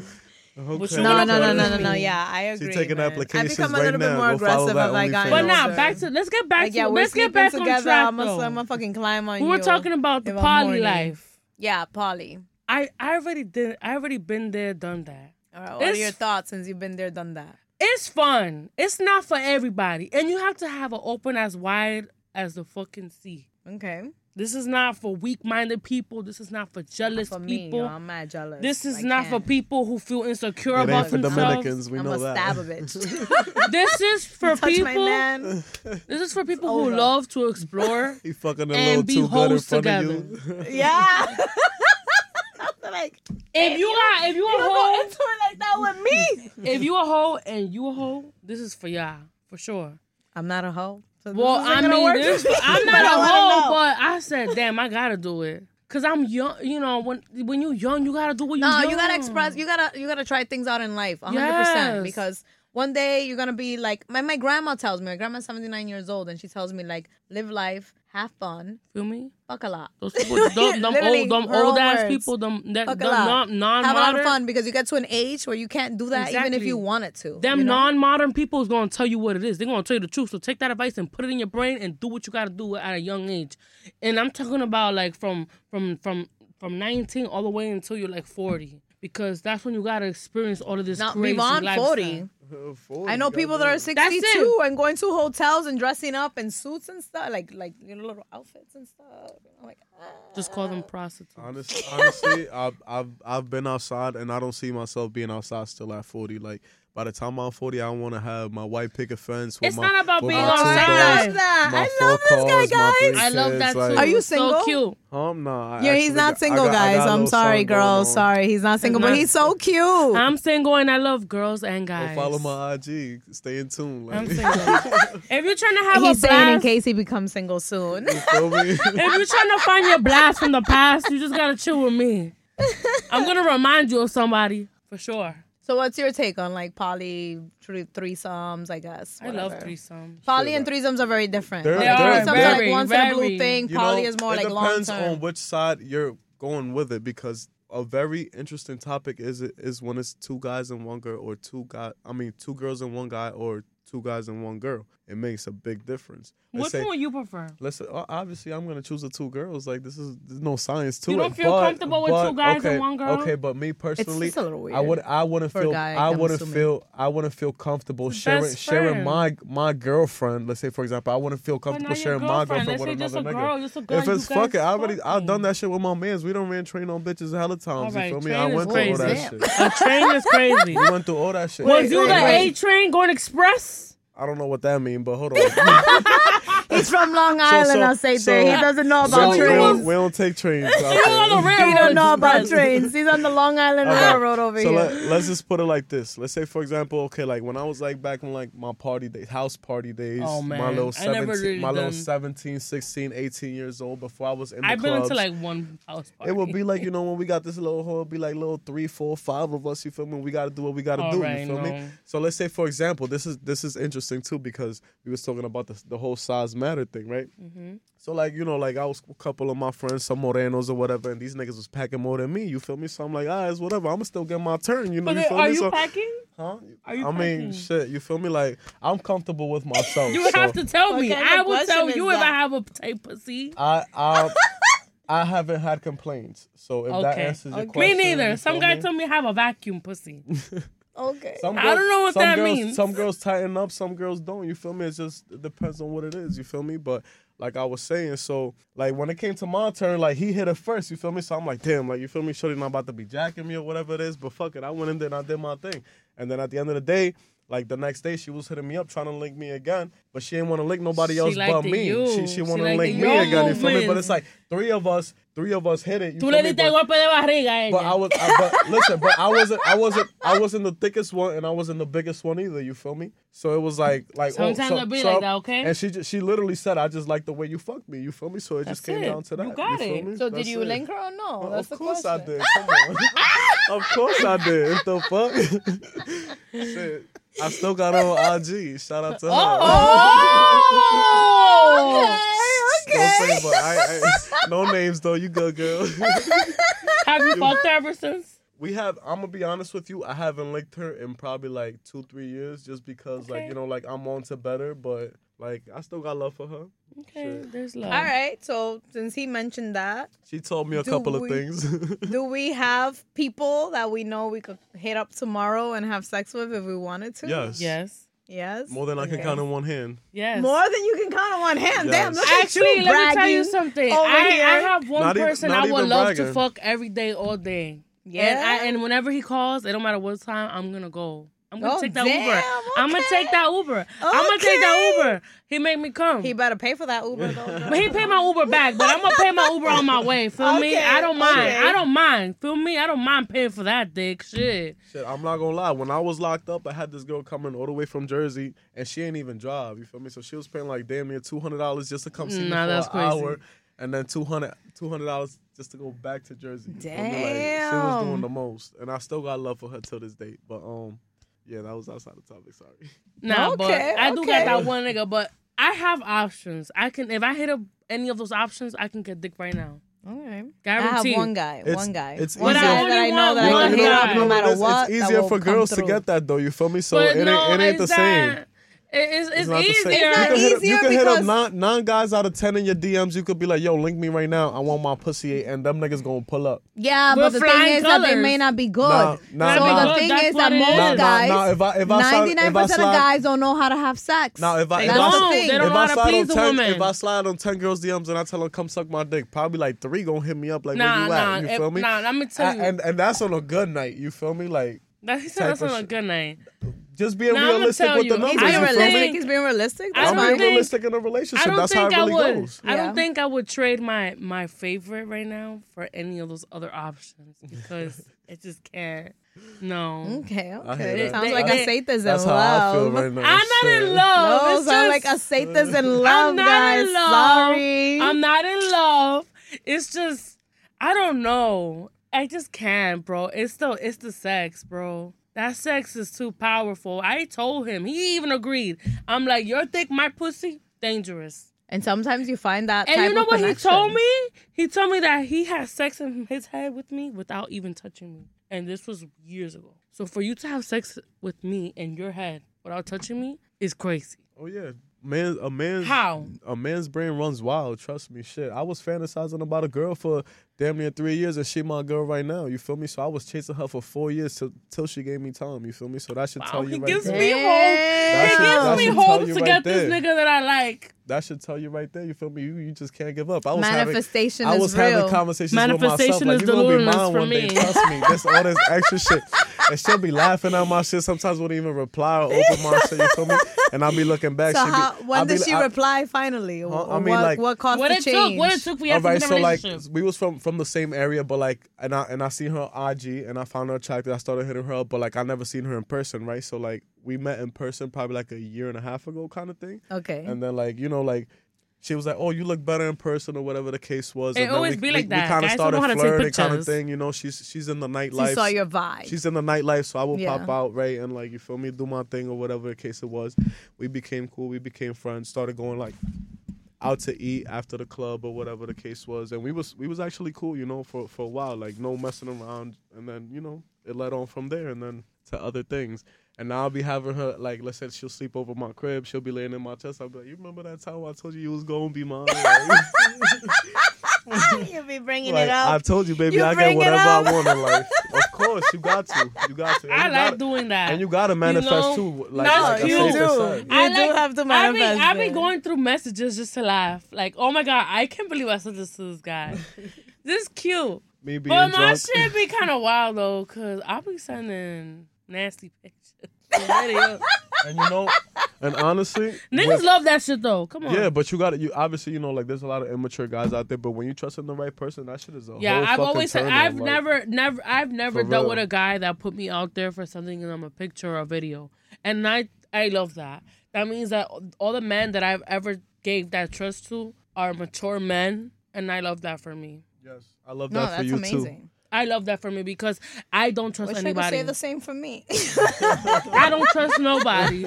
Okay. No, no, no, no, no, no. Yeah, I agree. She's taking man. applications right now. I become a little right bit more aggressive if I got. But now nah, back to let's get back like, to yeah, let's get back together, on track. I'm gonna fucking climb on we you. We were talking about the poly life. Yeah, poly. I, I already did. I already been there, done that. All right. What it's, are your thoughts since you've been there, done that? It's fun. It's not for everybody, and you have to have an open as wide as the fucking sea. Okay. This is not for weak-minded people. This is not for jealous not for me, people. Yo, I'm mad jealous. This is I not can. for people who feel insecure it about ain't for themselves. Dominicans, we I'm know that. I'm gonna stab a bitch. This is for Touch people. My man. This is for people who love to explore he fucking a and be hoes together. Yeah. Like, if you are, if you a hoe, into it like that with me. If you a hoe and you a hoe, this is for y'all for sure. I'm not a hoe. So well, I mean, this, I'm not a hoe, but I said, damn, I gotta do it, cause I'm young. You know, when when you're young, you gotta do what you. No, young. you gotta express. You gotta you gotta try things out in life, one hundred yes. percent, because one day you're gonna be like my my grandma tells me. My grandma's seventy-nine years old, and she tells me like, live life, have fun. Feel me? Fuck a lot. Those people, them, them old, them old ass words. people, them, them, them non non have a lot of fun because you get to an age where you can't do that exactly. even if you wanted to. Them you know? non-modern people is gonna tell you what it is. They're gonna tell you the truth. So take that advice and put it in your brain and do what you gotta do at a young age. And I'm talking about like from from from from nineteen all the way until you're like forty, because that's when you gotta experience all of this now, crazy beyond lifestyle. forty. forty, I know people that are sixty-two and going to hotels and dressing up in suits and stuff, like like you know, little outfits and stuff. I'm like, ah. Just call them prostitutes. Honestly, honestly, I've I've I've been outside and I don't see myself being outside still at forty. Like by the time I'm forty, I want to have my white picket fence. With it's my, not about with being outside. I love that. I love this cars, guy, guys. I love that too. Like, are you single? So cute. Um, no, I yeah, he's not got, single, got, guys. I'm sorry, girls. Sorry, he's not single, he's not, but he's so cute. I'm single and I love girls and guys. Well, follow my I G. Stay in tune. Like. I'm single. If you're trying to have he's a blast, he's saying in case he becomes single soon. You feel me? If you're trying to find your blast from the past, you just gotta chill with me. I'm gonna remind you of somebody for sure. So what's your take on like poly th- threesomes? I guess whatever. I love threesomes. Poly and threesomes are very different. They're, they are threesomes very, are like once very, in a blue thing. Poly know, is more like long term. It depends on which side you're going with it, because a very interesting topic is is when it's two guys and one girl, or two guy. I mean, two girls and one guy, or two guys and one girl. it makes a big difference. Let's Which say, one you prefer? Let's say, obviously, I'm going to choose the two girls. Like, this is there's no science to it. You don't it, feel but, comfortable but, with two guys okay, and one girl? Okay, but me personally, it's, it's a little weird. I would, I wouldn't feel, guy, I wouldn't feel, I wouldn't feel comfortable sharing, sharing my my girlfriend. Let's say, for example, I wouldn't feel comfortable sharing girlfriend. my girlfriend Let's with another girl, nigga. Girl, if it's fuck it, I already, I've done that shit with my mans. We done ran train on bitches a hell of times. Right, you feel me? I went through all that shit. A train is crazy. We went through all that shit. Was you the A train going express? I don't know what that means, but hold on. He's from Long Island, so, so, I'll say so, there. He doesn't know about so trains. We don't, we don't take trains. He's on the railroad. He don't know about trains. He's on the Long Island right. Railroad over so here. So let, let's just put it like this. Let's say, for example, okay, like when I was like back in like my party days, house party days, oh, man. my little seventeen, really my little seventeen, sixteen, eighteen years old before I was in the I've clubs. I've been into like one house party. It would be like, you know, when we got this little hole, it'd be like little three, four, five of us, you feel me? We got to do what we got to do, right, you feel no. me? So let's say, for example, this is this is interesting. Too, because we was talking about the, the whole size matter thing, right? Mm-hmm. So like, you know, like I was a couple of my friends, some Morenos or whatever, and these niggas was packing more than me, you feel me? So I'm like, ah, it's whatever, I'm still get my turn, you know? But you feel are me? You so, packing? Huh? Are you I packing? mean, shit, you feel me? Like, I'm comfortable with myself. You so. have to tell me. Okay, I will tell you that. If I have a tight pussy. I, I, I haven't had complaints, so if okay. that answers your okay. question. Me neither. Some guy me? told me I have a vacuum pussy. Okay. Some girls, I don't know what that girls, means. Some girls tighten up, some girls don't. You feel me? It just it depends on what it is. You feel me? But like I was saying, so like when it came to my turn, like he hit it first. You feel me? So I'm like, damn, like you feel me? Shorty not about to be jacking me or whatever it is. But fuck it, I went in there and I did my thing. And then at the end of the day, like the next day, she was hitting me up trying to link me again, but she didn't want to link nobody else but me. You. She she wanted to link me again. You feel me? But it's like three of us, three of us hit it. You Tú le diste golpe de barriga. But I was, I, but listen, but I wasn't, I wasn't, I wasn't the thickest one, and I wasn't the biggest one either. You feel me? So it was like, like sometimes oh, so, it'll be so, like that, okay? And she just, she literally said, "I just like the way you fucked me." You feel me? So it That's just came it. down to that. You got you it. Me? So That's did you it. link her or no? Well, That's of the course question. I did. Come on. Of course I did. What the fuck? Shit. I still got her on I G. Shout out to her. Oh, okay, okay. Don't say, but I, I, no names though. You good, girl. Have you fucked her ever since? We have. I'm gonna be honest with you. I haven't linked her in probably like two, three years, just because, okay. like you know, like I'm on to better, but. Like, I still got love for her. Okay, Shit. there's love. All right, so since he mentioned that. She told me a couple we, of things. Do we have people that we know we could hit up tomorrow and have sex with if we wanted to? Yes. Yes. Yes. More than I can yes. count on one hand. Yes. More than you can count on one hand. Yes. Damn, look Actually, at you bragging. Actually, let me tell you something. I, I have one not person even, I would love bragging. to fuck every day, all day. Yeah. And, I, and whenever he calls, it don't matter what time, I'm going to go. I'm gonna oh, take that damn, Uber. Okay. I'm gonna take that Uber. Okay. I'm gonna take that Uber. He made me come. He better pay for that Uber though. But he paid my Uber back. But I'm gonna pay my Uber on my way. Feel okay. me? I don't mind. Okay. I don't mind. Feel me? I don't mind paying for that dick. Shit. Shit. I'm not gonna lie. When I was locked up, I had this girl coming all the way from Jersey, and she ain't even drive. You feel me? So she was paying like damn near two hundred dollars just to come see nah, me for that's an crazy. hour, and then two hundred two hundred dollars. Just to go back to Jersey. Damn. You know, like, she was doing the most. And I still got love for her till this day. But, um, yeah, that was outside the topic. Sorry. Nah, okay, but I okay. do got that one nigga. But I have options. I can, if I hit up any of those options, I can get dick right now. Okay. Guaranteed. I have one guy. It's, one guy. It's one easier. guy that I know that you know, I can hit up no matter what. It's easier for girls through. to get that, though. You feel me? So it, no, it ain't the that, same. It's, it's, it's easier. It's not you can easier hit up, you can hit up nine, nine guys out of ten in your D Ms. You could be like, yo, link me right now. I want my pussy, and them niggas gonna pull up. Yeah, We're but the thing is colors. that they may not be good. Nah, nah, so nah, the thing is that most is. guys, nah, nah, if I, if I ninety-nine percent slide, of guys don't know how to have sex. Nah, if I, they if don't. I, they don't if know I how to please ten, a woman. If I slide on ten girls' D Ms and I tell them, come suck my dick, probably like three gonna hit me up like, nah, where you nah, at? You if, feel me? Nah, let me tell you. I, and, and that's on a good night. You feel me? Like That's on a good night. Just being now, realistic with you, the numbers. I don't really think he's being realistic. I'm being realistic in a relationship. That's how it really I would, goes. Yeah. I don't think I would trade my, my favorite right now for any of those other options because it just can't. No. Okay, okay. It sounds like Aceite's in love. That's how I feel right now. I'm not in love. No, it's sounds like Aceite's in love, guys. Sorry. I'm not in love. It's just, I don't know. I just can't, bro. It's still, it's the sex, bro. That sex is too powerful. I told him. He even agreed. I'm like, your dick, my pussy, dangerous. And sometimes you find that and type of connection. And you know what he told me? He told me that he had sex in his head with me without even touching me. And this was years ago. So for you to have sex with me in your head without touching me is crazy. Oh, yeah. man, a man's how a man's brain runs wild. Trust me, shit. I was fantasizing about a girl for damn near three years, and she my girl right now. You feel me? So I was chasing her for four years till, till she gave me time. You feel me? So that should wow, tell you right there. He gives me hope. He gives me hope to get this nigga that I like. That should tell you right there. You feel me? You, you just can't give up. I was manifestation having, is I was real. having conversations manifestation with myself. Manifestation is like, you're delusional for me. Day. Trust me. That's all this extra shit. And she'll be laughing at my shit. Sometimes wouldn't even reply or open my shit. You feel me? And I'll be looking back. So be, how, when I'll did be, she I, reply finally? I, I mean, what, like, what caused what the change? Took, what it took for you all right, to so like we was from, from the same area, but like, and I and I seen her I G, and I found her attractive. I started hitting her up, but like I never seen her in person, right? So like. We met in person probably like a year and a half ago kind of thing. Okay. And then like, you know, like she was like, oh, you look better in person or whatever the case was. It and always then we, be like we, that. We kind of started flirting kind of thing. You know, she's she's in the nightlife. She saw your vibe. She's in the nightlife, so I will yeah. pop out, right? And like, you feel me? Do my thing or whatever the case it was. We became cool. We became friends. Started going like out to eat after the club or whatever the case was. And we was we was actually cool, you know, for, for a while. Like no messing around. And then, you know, it led on from there and then to other things. And now I'll be having her, like, let's say she'll sleep over my crib. She'll be laying in my chest. I'll be like, you remember that time I told you you was going to be mine? You'll be bringing like, it up. I told you, baby, you I get whatever I want in life. Of course, you got to. You got to. And I like gotta, doing that. And you got to manifest, you know, too. Like, that's like cute. I, you I like, do have to manifest. I've been going through messages just to laugh. Like, oh, my God, I can't believe I said this to this guy. This is cute. Me being but drunk. My shit be kind of wild, though, because I'll be sending nasty pictures. And you know, and honestly, niggas with, love that shit though. Come on, yeah, but you got it. You obviously, you know, like there's a lot of immature guys out there, but when you trust in the right person, that shit is a yeah. Whole I've always said I've like, never, never, I've never dealt real. with a guy that put me out there for something and I'm a picture or a video, and I, I love that. That means that all the men that I've ever gave that trust to are mature men, and I love that for me. Yes, I love that no, for that's you amazing. Too. I love that for me because I don't trust Wish anybody. I could say the same for me. I don't trust nobody.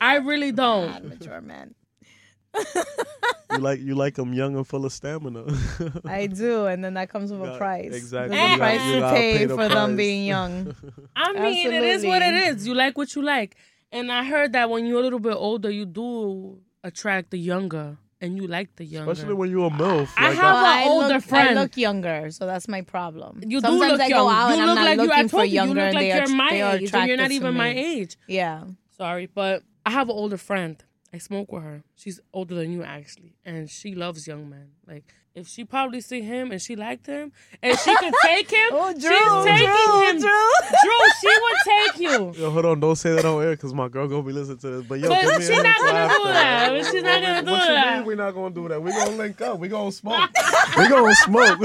I really don't. God, mature man. You like you like them young and full of stamina. I do, and then that comes with got, a price. Exactly, there's a price you to pay, pay the for price. Them being young. I mean, Absolutely. It is what it is. You like what you like, and I heard that when you're a little bit older, you do attract the younger. And you like the younger. Especially when you're a MILF. I like, have well, an older I look, friend. I look younger, so that's my problem. You do Sometimes look I go out you and look I'm not like looking you, for you, younger. You look like you're are, my age and you're not even my age. Yeah. Sorry, but I have an older friend. I smoke with her. She's older than you, actually. And she loves young men. Like, if she probably see him and she liked him, and she could take him, oh, Drew, she's taking Drew, him. Drew. Drew, she would take you. Yo, hold on. Don't say that on air because my girl going to be listening to this. But, yo, but she's not going to do that. But she's not going to do what that. What you mean we're not going to do that? We're going to link up. We're going to smoke. We're going to smoke.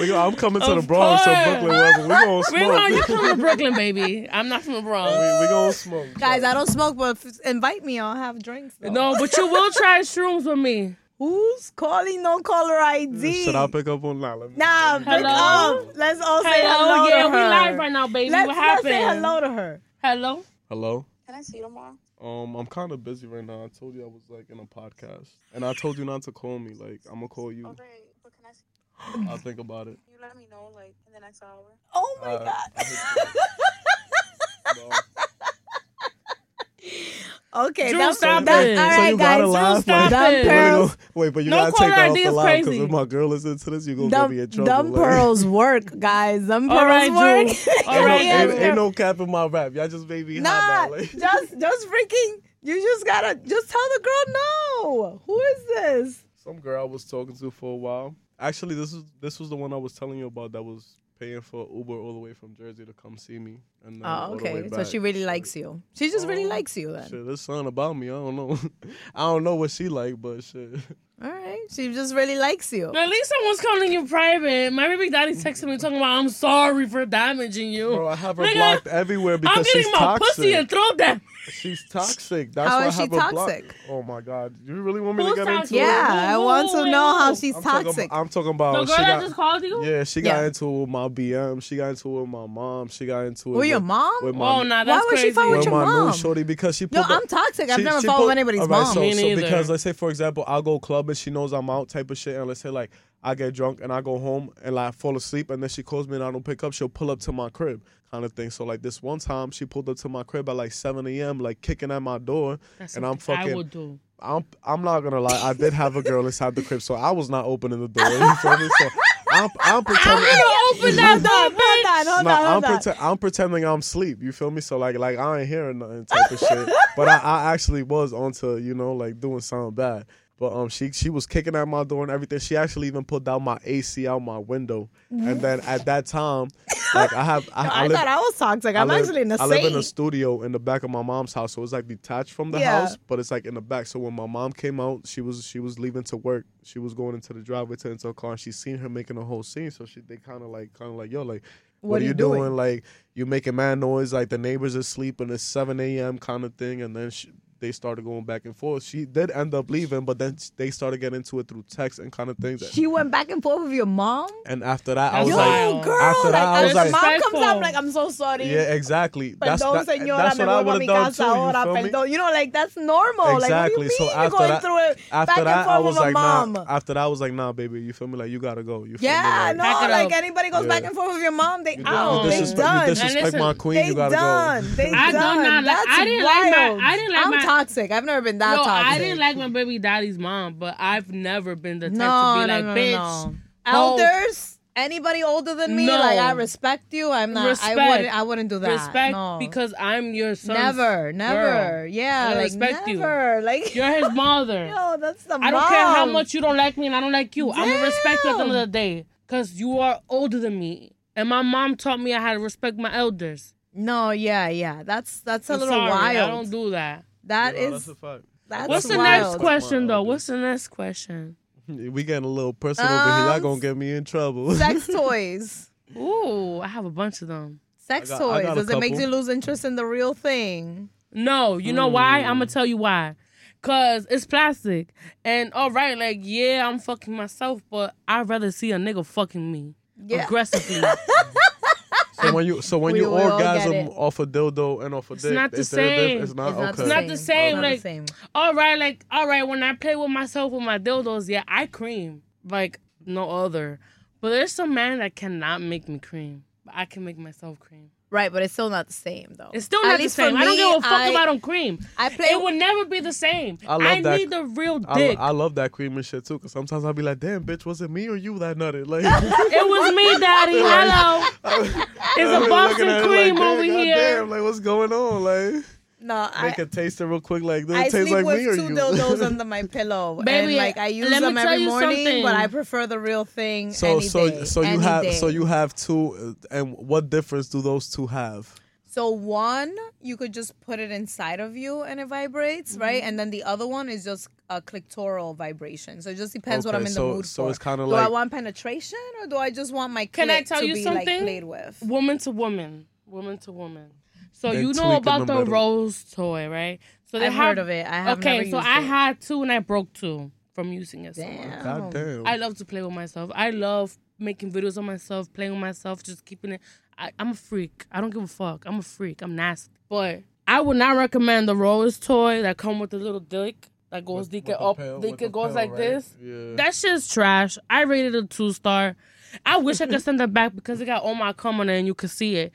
we go, I'm coming to of the Bronx or Brooklyn, wherever. We're going to smoke. We're going, you come to Brooklyn, baby. I'm not from the Bronx. We're we going to smoke. Guys, I don't smoke, but if invite me. I'll have drinks. Though. No, but you will try shrooms with me. Who's calling no caller I D? Should I pick up online? Nah, pick hello? Up. Let's all hello? Say hello yeah, to her. We're live right now, baby. Let's, what happened? Let's say hello to her. Hello? Hello? Can I see you tomorrow? Um, I'm kind of busy right now. I told you I was, like, in a podcast. And I told you not to call me. Like, I'm going to call you. Okay, but can I see I'll think about it. You let me know, like, in the next hour. Oh, my uh, God. no. Okay, Drew, that's stop that. All right, so guys. Drew, laugh, stop like, pearls. Wait, but you no gotta take that off the line because if my girl listens to this, you're gonna dumb, get me in trouble. Dumb like. Pearls work, guys. Dumb pearls right, work. All right, ain't, ain't, ain't no cap in my rap. Y'all just made me nah, hot. Like. Just, just freaking. You just gotta just tell the girl no. Who is this? Some girl I was talking to for a while. Actually, this is this was the one I was telling you about that was paying for Uber all the way from Jersey to come see me. And oh, okay. So she really likes you. She just oh, really likes you then. Shit, there's something about me. I don't know. I don't know what she like, but shit. All right. She just really likes you. Now, at least someone's calling you private. My baby daddy's texting me talking about I'm sorry for damaging you. Bro, I have her like, blocked I, everywhere because she's toxic. I'm getting my pussy and throw that. She's toxic. That's how why is I have she her toxic? Blocked. Oh, my God. You really want me Who's to get into yeah, it? Yeah, I want to know how she's I'm toxic. Talking, I'm talking about... The girl she that got, just called you? Yeah, she got yeah. into my B M. She got into it with my mom. She got into it with... With your mom? With my, oh, nah, that's why would crazy. She fight with, with your mom? Shorty because she put no, the, I'm toxic. I've she, never fought with anybody's right, mom. So, Me neither. So because, let's say, for example, I'll go club and she knows I'm out type of shit. And let's say, like, I get drunk and I go home and I like, fall asleep. And then she calls me and I don't pick up. She'll pull up to my crib. kind of thing. So like this one time, she pulled up to my crib at like seven A M like kicking at my door, That's and I'm fucking. I would do. I'm I'm not gonna lie. I did have a girl inside the crib, so I was not opening the door. You feel me? So I'm, I'm pretending. I'm gonna open that door, bitch. Hold on, hold nah, on, hold I'm, on. Prete- I'm pretending I'm asleep. You feel me? So like like I ain't hearing nothing type of shit. But I, I actually was onto, you know, like doing something bad. But um, she she was kicking at my door and everything. She actually even pulled down my A C out my window. And then at that time, like I have, I, no, I, I live, thought I was toxic. I'm live, actually in the I live in a studio in the back of my mom's house, so it's like detached from the yeah. house, but it's like in the back. So when my mom came out, she was she was leaving to work. She was going into the driveway to into a car, and she seen her making a whole scene. So she they kind of like kind of like yo like. What, what are you doing? doing? Like, you making mad noise. Like, the neighbors are sleeping. It's seven A M kind of thing. And then she, they started going back and forth. She did end up leaving, but then they started getting into it through text and kind of things. She went back and forth with your mom? And after that, I was Yo, like... girl! After that, like, I was like... mom comes out, I'm like, I'm so sorry. Yeah, exactly. That's, Perdón, that, señora, that's what I would have done, too. You feel me? You know, like, that's normal. Exactly. Like, what do you mean? So after You're going that, through it after back that, and forth I was with like, mom. Nah, after that, I was like, nah, baby, you feel me? Like, you gotta go. You feel yeah, me? Like, no, like, anybody goes yeah. back and forth with your mom, You, oh, you disrespect, done. You disrespect listen, my queen, you gotta done. go. They I done. Don't like, I didn't wild. like my... I didn't like I'm my, toxic. I've never been that no, toxic. I didn't like my baby daddy's mom, but I've never been the type no, to be no, like, no, bitch. No. Elders, anybody older than me, no. like, I respect you. I'm not... Respect. I wouldn't, I wouldn't do that. Respect no. because I'm your son. Never, never. Girl. Yeah, I like, respect never. You. Like, you're his mother. Yo, that's the I don't mom. care how much you don't like me and I don't like you. Damn. I'm going to respect you at the end of the day because you are older than me. And my mom taught me I had to respect my elders. No, yeah, yeah. That's that's a I'm little sorry, wild. I don't do that. That yeah, is... That's a fact. That's What's wild. the next question, wild. though? What's the next question? We getting a little personal, um, but you're not going to get me in trouble. Sex toys. Ooh, I have a bunch of them. Sex got, toys. Does it make you lose interest in the real thing? No. You mm. know why? I'm going to tell you why. Because it's plastic. And all right, like, yeah, I'm fucking myself, but I'd rather see a nigga fucking me. Yeah. Aggressively. so when you so when we you orgasm off a dildo and off a dick, it's not the same. It's not, it's not, okay. it's not the same. Not like the same. all right, like all right. When I play with myself with my dildos, yeah, I cream like no other. But there's some man that cannot make me cream, but I can make myself cream. Right, but it's still not the same, though. It's still not the same. Me, I don't give a fuck I, if I don't cream. I play. It would never be the same. I, love I that, need the real dick. I, I love that cream and shit, too, because sometimes I'll be like, damn, bitch, was it me or you that nutted? Like, it was me, daddy. Hello. It's a box of cream like, over here. Damn, like, what's going on? Like, no, make I, it taste it real quick. Like, does it taste like me or you? I sleep with two dildos under my pillow. Baby, and, like, I use them every morning, something. but I prefer the real thing. So, any so, day, so you any have, day. so you have two, and what difference do those two have? So one, you could just put it inside of you and it vibrates, mm-hmm. right? And then the other one is just a clitoral vibration. So it just depends okay, what I'm in so, the mood so for. So it's kind of like, do I want penetration or do I just want my clit Can I tell to you be something? Like played with? Woman to woman, woman to woman. So they you know about the, the rose toy, right? So they I've have, heard of it. I have okay, never so used I it. had two and I broke two from using it. Damn. God damn. I love to play with myself. I love making videos of myself, playing with myself, just keeping it. I, I'm a freak. I don't give a fuck. I'm a freak. I'm nasty. But I would not recommend the rose toy that come with a little dick that goes with, with up, pill, dick it goes pill, like right? this. Yeah. That shit's trash. I rated it a two star. I wish I could send it back because it got all my cum on it and you could see it.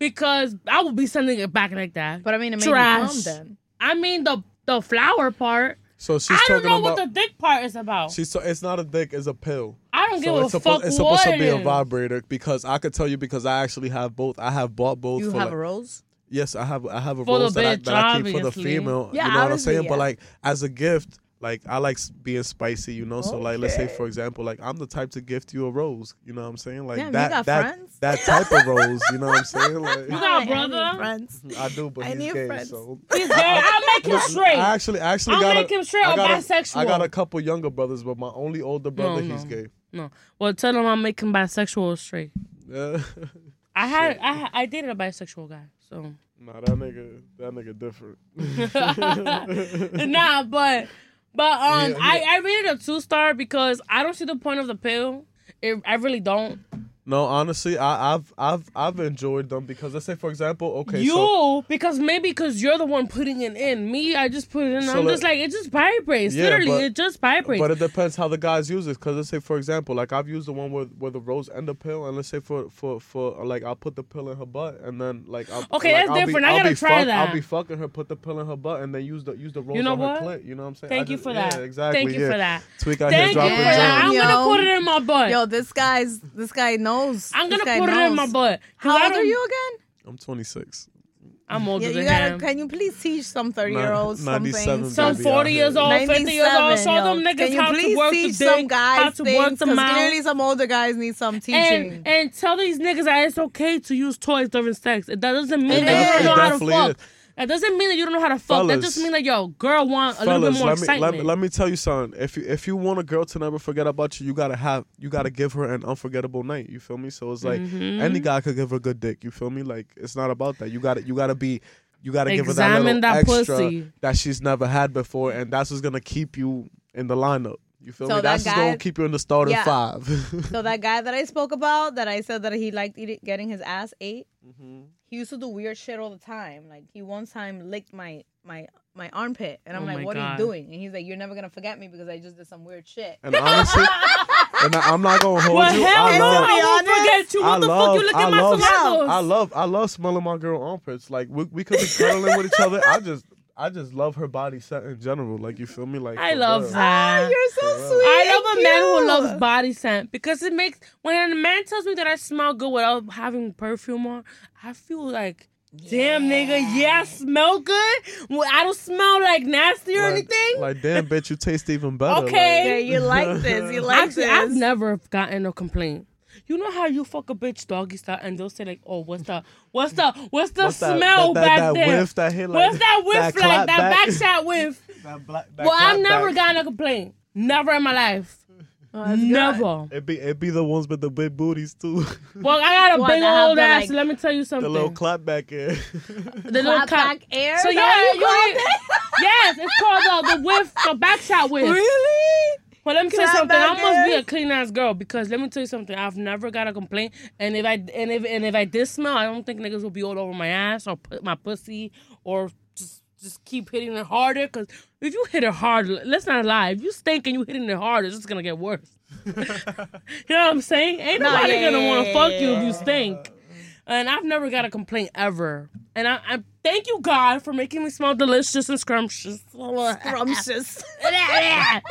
Because I would be sending it back like that. But I mean, it made Trash. me calm then. I mean, the the flower part. So she's I don't talking know about, what the dick part is about. She's so, it's not a dick, it's a pill. I don't so give a suppo- fuck It's supposed to be a vibrator because I could tell you because I actually have both. I have bought both. You for have like, a rose? Yes, I have I have a for rose that, bitch, I, that I keep for the female. Yeah, you know what I'm saying? Yeah. But like, as a gift... Like, I like being spicy, you know? Okay. So, like, let's say, for example, like, I'm the type to gift you a rose. You know what I'm saying? Like, yeah, that you got that friends? that type of rose. You know what I'm saying? Like, you got a brother? I friends. I do, but I he's gay, friends. so. He's gay. I'll make him straight. I actually, I actually I'll got make a, him straight I got or bisexual. A, I got a couple younger brothers, but my only older brother, no, no, he's gay. No. Well, tell him I'll make him bisexual or straight. Yeah. I had, I, I dated a bisexual guy, so. Nah, that nigga, that nigga different. Nah, but... But um, yeah, yeah. I, I rated a two star because I don't see the point of the pill. It, I really don't. No, honestly, I, I've I've I've enjoyed them because let's say, for example, okay, you so, because maybe because you're the one putting it in. Me, I just put it in. So I'm let, just like it just vibrates. Yeah, literally, but, it just vibrates. But it depends how the guys use it. Because let's say, for example, like I've used the one where where the rose and the pill, and let's say for for for like I'll put the pill in her butt, and then like I'll, okay, like, that's I'll different. Be, I gotta try fuck, that. I'll be fucking her, put the pill in her butt, and then use the use the rose you know on what? her clit. You know what I'm saying? Thank I you just, for yeah, that. Exactly. Thank yeah. you for that. Tweak out Thank here dropping gems. I'm yo, gonna put it in my butt. Yo, this guy's this guy. knows. Nose. I'm going to put knows. it in my butt. How old are you again? I'm twenty-six. I'm older yeah, you than gotta, him. Can you please teach some thirty-year-olds something? Some forty years old, fifty years old. Show yo. them niggas how to work the dick, how to things, work the mouth. Clearly some older guys need some teaching. And, and tell these niggas that it's okay to use toys during sex. That doesn't mean that you don't know how to fuck. Is. That doesn't mean that you don't know how to fuck. Fellas, that just means that yo, girl want a fellas, little bit more let me, excitement. Let me, let me tell you something. If you if you want a girl to never forget about you, you gotta have you gotta give her an unforgettable night. You feel me? So it's like mm-hmm. any guy could give her a good dick. You feel me? Like it's not about that. You gotta you gotta be you gotta Examine give her that little that extra pussy. That she's never had before, and that's what's gonna keep you in the lineup. You feel so me? That That's guy, just gonna keep you in the starting yeah. five. So that guy that I spoke about, that I said that he liked eating, getting his ass ate, mm-hmm. he used to do weird shit all the time. Like he one time licked my my my armpit, and I'm oh like, "What God. are you doing?" And he's like, "You're never gonna forget me because I just did some weird shit." And honestly, and I, I'm not gonna hold well, you. I love, I won't forget you. What I the love, fuck you looking at my love, I love, I love smelling my girl armpits. Like we, we could be cuddling with each other. I just. I just love her body set in general. Like, you feel me? Like I love that. Oh, you're so yeah. sweet. I love a man who loves body scent because it makes... When a man tells me that I smell good without having perfume on, I feel like, yeah. damn, nigga, yeah, I smell good. I don't smell, like, nasty or like, anything. Like, damn, bitch, you taste even better. Okay. Like, yeah, you like this. You like Actually, this. I've never gotten a complaint. You know how you fuck a bitch doggy style and they'll say like, oh, what's the, what's the, what's the what's smell that, that, back that, that there? Whiff, that hit like, what's that whiff that like? That backshot whiff. That black, that well, I've never back. gotten a complaint. Never in my life. Oh, never. It be it be the ones with the big booties too. Well, I got a what, big old ass. Like, so let me tell you something. The little clap back air. The little clap back air. So yeah, you it? Yes, it's called uh, the whiff, the backshot whiff. Really? Well, let me Can tell you something. I must be a clean ass girl because let me tell you something. I've never got a complaint, and if I and if and if I did smell, I don't think niggas will be all over my ass or put my pussy or just just keep hitting it harder. Because if you hit it hard, let's not lie. If you stink and you hitting it hard, it's just gonna get worse. You know what I'm saying? Ain't nobody yeah, gonna want to fuck yeah. you if you stink. And I've never got a complaint ever. And I, I thank you, God, for making me smell delicious and scrumptious. Scrumptious. All right,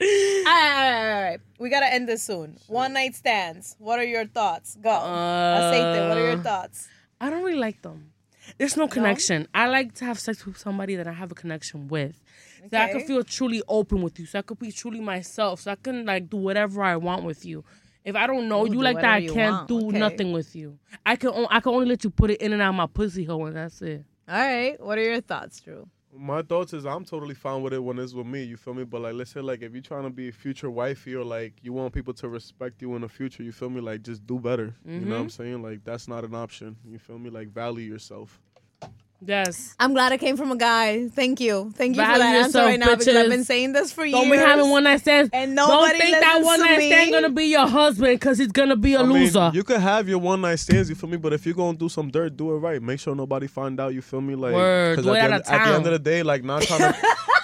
all right, all right. We got to end this soon. One night stands. What are your thoughts? Go. Uh, Aceite, what are your thoughts? I don't really like them. There's no connection. No? I like to have sex with somebody that I have a connection with. Okay. So I can feel truly open with you. So I could be truly myself. So I can like do whatever I want with you. If I don't know Ooh, you do like that, I can't want. do okay. nothing with you. I can on, I can only let you put it in and out of my pussy hole, and that's it. All right. What are your thoughts, Drew? My thoughts is I'm totally fine with it when it's with me. You feel me? But, like, let's say, like, if you're trying to be a future wifey or, like, you want people to respect you in the future, you feel me? Like, just do better. Mm-hmm. You know what I'm saying? Like, that's not an option. You feel me? Like, value yourself. Yes. I'm glad I came from a guy. Thank you. Thank you Value for that answer yourself, right now bitches. Because I've been saying this for years. Don't be having one night stands. And nobody Don't think that one night stand going to be your husband because he's going to be a I loser. Mean, you could have your one night stands, you feel me? But if you're going to do some dirt, do it right. Make sure nobody find out, you feel me? Like, Word. Do it at, out of town. At the end of the day, like, not trying to...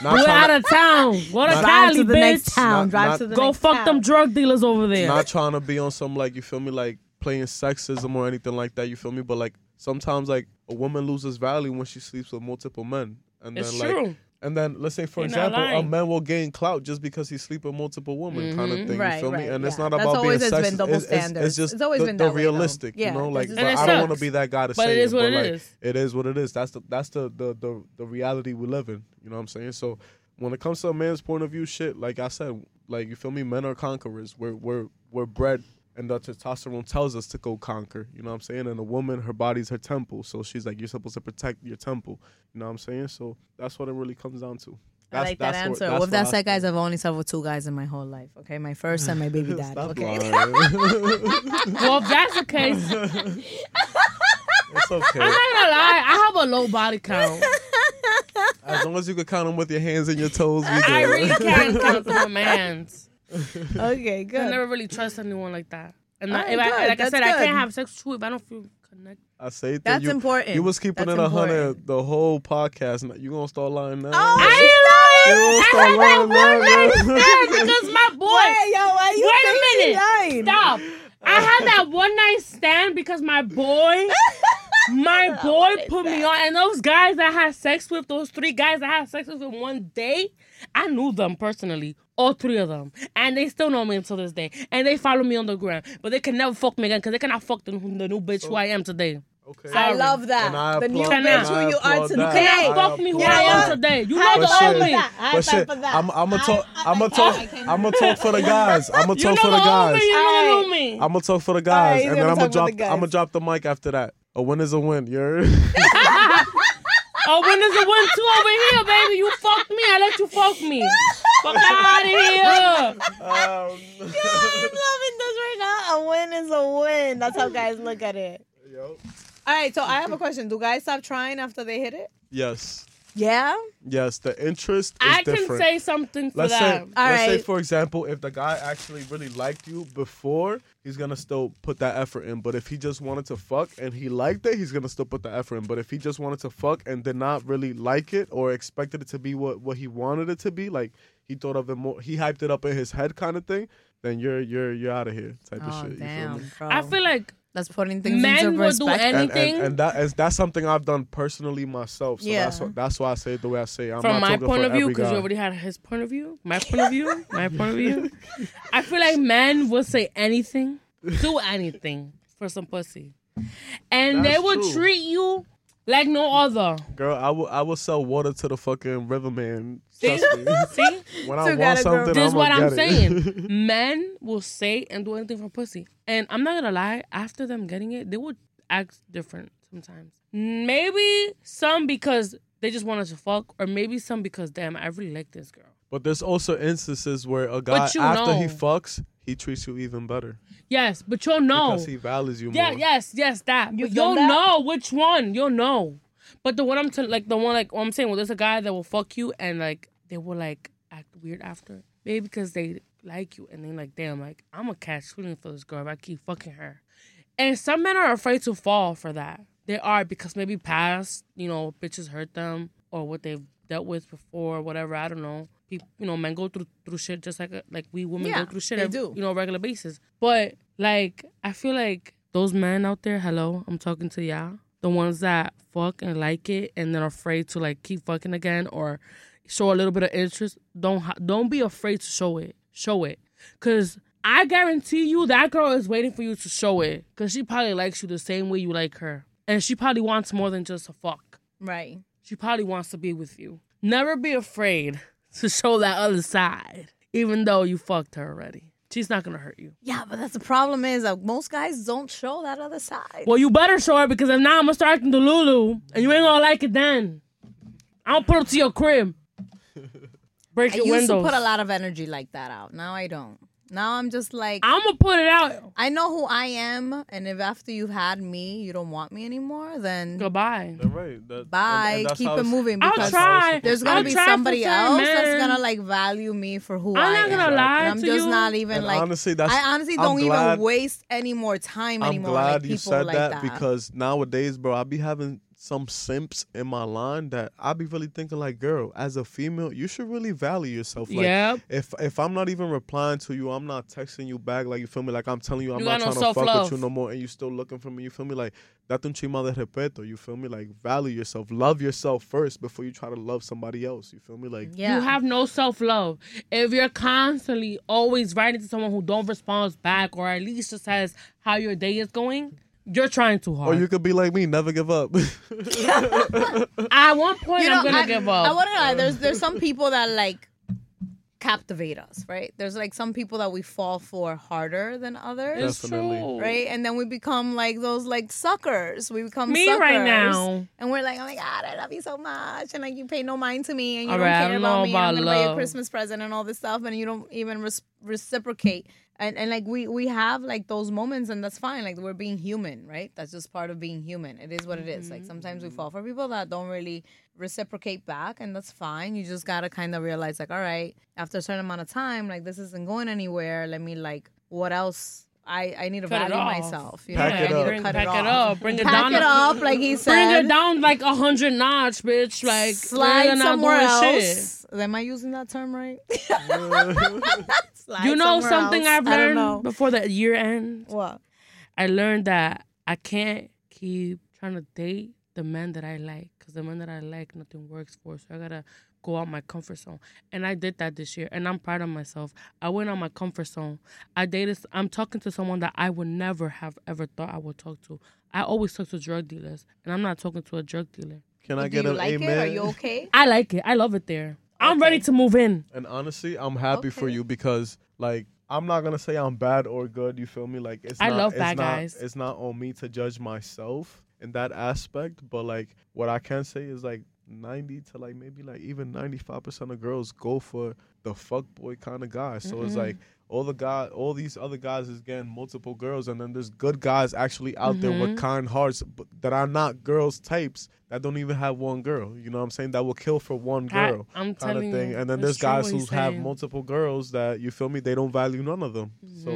Not do it out of town. Go to Cali, to the bitch. Next town. Not, Drive not, to the go next fuck town. Them drug dealers over there. Not trying to be on some, like, you feel me? Like, playing sexism or anything like that, you feel me? But, like, sometimes, like, a woman loses value when she sleeps with multiple men. And then, it's like, true. And then, let's say, for You're example, a man will gain clout just because he sleeps with multiple women mm-hmm. kind of thing. Right, you feel right, me? And yeah. it's not That's about being sexist. Been double it's, it's, it's just it's always the, been the realistic, yeah, you know? Like, but I don't want to be that guy to but say it. But it is what it like, is. It is what it is. That's the that's the, the, the, the reality we live in. You know what I'm saying? So when it comes to a man's point of view shit, like I said, like, you feel me? Men are conquerors. We're, we're, we're bred... And the testosterone tells us to go conquer. You know what I'm saying? And a woman, her body's her temple. So she's like, you're supposed to protect your temple. You know what I'm saying? So that's what it really comes down to. That's, I like that answer. What, well, if that's that, guys, I've only slept with two guys in my whole life. Okay? My first and my baby dad. Okay. Well, if that's the case. It's okay. I'm not gonna lie. I have a low body count. As long as you can count them with your hands and your toes. You I really can't count them with my hands. Okay, good. I never really trust anyone like that. And right, I, if I, like That's I said, good. I can't have sex too if I don't feel connected. Aceite. That's you, important. You was keeping That's it one hundred the whole podcast. You gonna start lying now? Oh, I ain't lying. I ain't lying. lying. Because my boy. Wait, yo, why you wait a minute. Lying? Stop. I had that one night stand because my boy, my boy put that? me on. And those guys I had sex with, those three guys I had sex with in one day, I knew them personally. All three of them. And they still know me until this day. And they follow me on the gram. But they can never fuck me again because they cannot fuck the, the new bitch who I am today. Okay. I love that. I the new bitch who you are today. You cannot fuck me who yeah, I am today. You know the old me. But shit, I'm, I'm going to talk, talk, talk for the guys. I'm going to talk for the guys. I'm going to talk for the guys. And then I'm going to drop the mic after that. A win is a win. You're... A win is a win too over here, baby. You fucked me. I let you fuck me. Fuck out of here. Um, Yo, I'm loving this right now. A win is a win. That's how guys look at it. Yo. All right, so I have a question. Do guys stop trying after they hit it? Yes. Yeah? Yes, the interest is I different. I can say something for let's that. Say, All let's right. say, for example, if the guy actually really liked you before, he's going to still put that effort in. But if he just wanted to fuck and he liked it, he's going to still put the effort in. But if he just wanted to fuck and did not really like it or expected it to be what, what he wanted it to be, like he thought of it more, he hyped it up in his head kind of thing, then you're you're you're out of here type oh, of shit. Damn, you feel me? Bro. I feel like... That's putting things Men into perspective. Men will do anything. And, and, and, that, and that's something I've done personally myself. So yeah. that's, what, that's why I say it the way I say it. I'm From not my point of view, because you already had his point of view, my point of view, my point of view. I feel like men will say anything, do anything for some pussy. And that's they will true. treat you like no other. Girl, I will, I will sell water to the fucking river man. Trust me. See? When I so want something, this is what I'm saying. Men will say and do anything for pussy. And I'm not gonna lie, after them getting it, they would act different sometimes. Maybe some because they just wanted to fuck, or maybe some because, damn, I really like this girl. But there's also instances where a guy, after know. he fucks, he treats you even better. Yes, but you'll know. Because he values you yeah, more. Yeah, yes, yes, that. You've but you'll that? know which one. You'll know. But the one I'm t- like the one like what I'm saying, well, there's a guy that will fuck you and like they will like act weird after, maybe because they like you and they like damn, like I'm a catch feeling for this girl if I keep fucking her. And some men are afraid to fall for that. They are because maybe past, you know, bitches hurt them or what they've dealt with before, or whatever. I don't know. People, you know, men go through through shit just like like we women yeah, go through shit. They every, do. You know, regular basis. But like I feel like those men out there. Hello, I'm talking to y'all. The ones that fuck and like it and then are afraid to like keep fucking again or show a little bit of interest, don't ha- don't be afraid to show it. Show it. Because I guarantee you that girl is waiting for you to show it because she probably likes you the same way you like her. And she probably wants more than just a fuck. Right. She probably wants to be with you. Never be afraid to show that other side even though you fucked her already. She's not going to hurt you. Yeah, but that's the problem is that most guys don't show that other side. Well, you better show her because if not, I'm going to start acting to Lulu and you ain't going to like it then. I don't put up to your crib. Break I your windows. I used to put a lot of energy like that out. Now I don't. Now I'm just like... I'm going to put it out. I know who I am and if after you've had me, you don't want me anymore, then... Goodbye. They're right. That, Bye. And, and Keep it moving because I'll try. There's going to be somebody else man. that's going to like value me for who I'm I am. I'm not going to lie and I'm to just you. not even and like... Honestly, that's, I honestly I'm don't glad, even waste any more time I'm anymore. I'm glad like, you said like that, that because nowadays, bro, I be having... some simps in my line that I be really thinking like, girl, as a female, you should really value yourself. Like, yep. if if I'm not even replying to you, I'm not texting you back, like, you feel me? Like, I'm telling you, I'm you not trying to fuck love. with you no more, and you still looking for me, you feel me? Like, date un chima de respeto, you feel me? Like, value yourself. Love yourself first before you try to love somebody else, you feel me? Like, yeah. You have no self-love. If you're constantly always writing to someone who don't respond back or at least just says how your day is going... You're trying too hard. Or you could be like me, never give up. At one point, you know, I'm going to give up. I want to know, there's, there's some people that, like, captivate us, right? There's, like, some people that we fall for harder than others. That's true. Right? And then we become, like, those, like, suckers. We become me suckers. Me right now. And we're like, oh, my God, I love you so much. And, like, you pay no mind to me. And you all don't right, care don't about me. About I'm going to buy you a Christmas present and all this stuff. And you don't even res- reciprocate. And and like we we have like those moments, and that's fine. Like we're being human, right? That's just part of being human. It is what it is. Like sometimes we fall for people that don't really reciprocate back, and that's fine. You just gotta kind of realize, like, all right, after a certain amount of time, like this isn't going anywhere. Let me like, what else? I, I need to cut value myself. You know, pack like, it I need up. To cut bring, it, pack it up. Bring it pack down. Pack it up, like he said. Bring it down like a hundred knots, bitch. Like slide somewhere else. Shit. Am I using that term right? Slide you know something else. I've learned before the year end? What? I learned that I can't keep trying to date the man that I like, because the man that I like, nothing works for. So I gotta go out my comfort zone, and I did that this year, and I'm proud of myself. I went out my comfort zone. I dated. I'm talking to someone that I would never have ever thought I would talk to. I always talk to drug dealers, and I'm not talking to a drug dealer. Can I get an amen? Do you like it? Are you okay? I like it. I love it there. I'm okay. Ready to move in. And honestly, I'm happy okay. for you, because like I'm not gonna say I'm bad or good. You feel me? Like it's I not, love bad it's guys. Not, it's not on me to judge myself in that aspect, but like what I can say is like. ninety to like maybe like even ninety-five percent of girls go for the fuck boy kind of guy. So mm-hmm. it's like all the guy, all these other guys is getting multiple girls, and then there's good guys actually out mm-hmm. there with kind hearts but that are not girls types that don't even have one girl. You know what I'm saying? That will kill for one girl I, I'm kind of thing. You, and then there's guys who have multiple girls that you feel me. They don't value none of them. Mm-hmm. So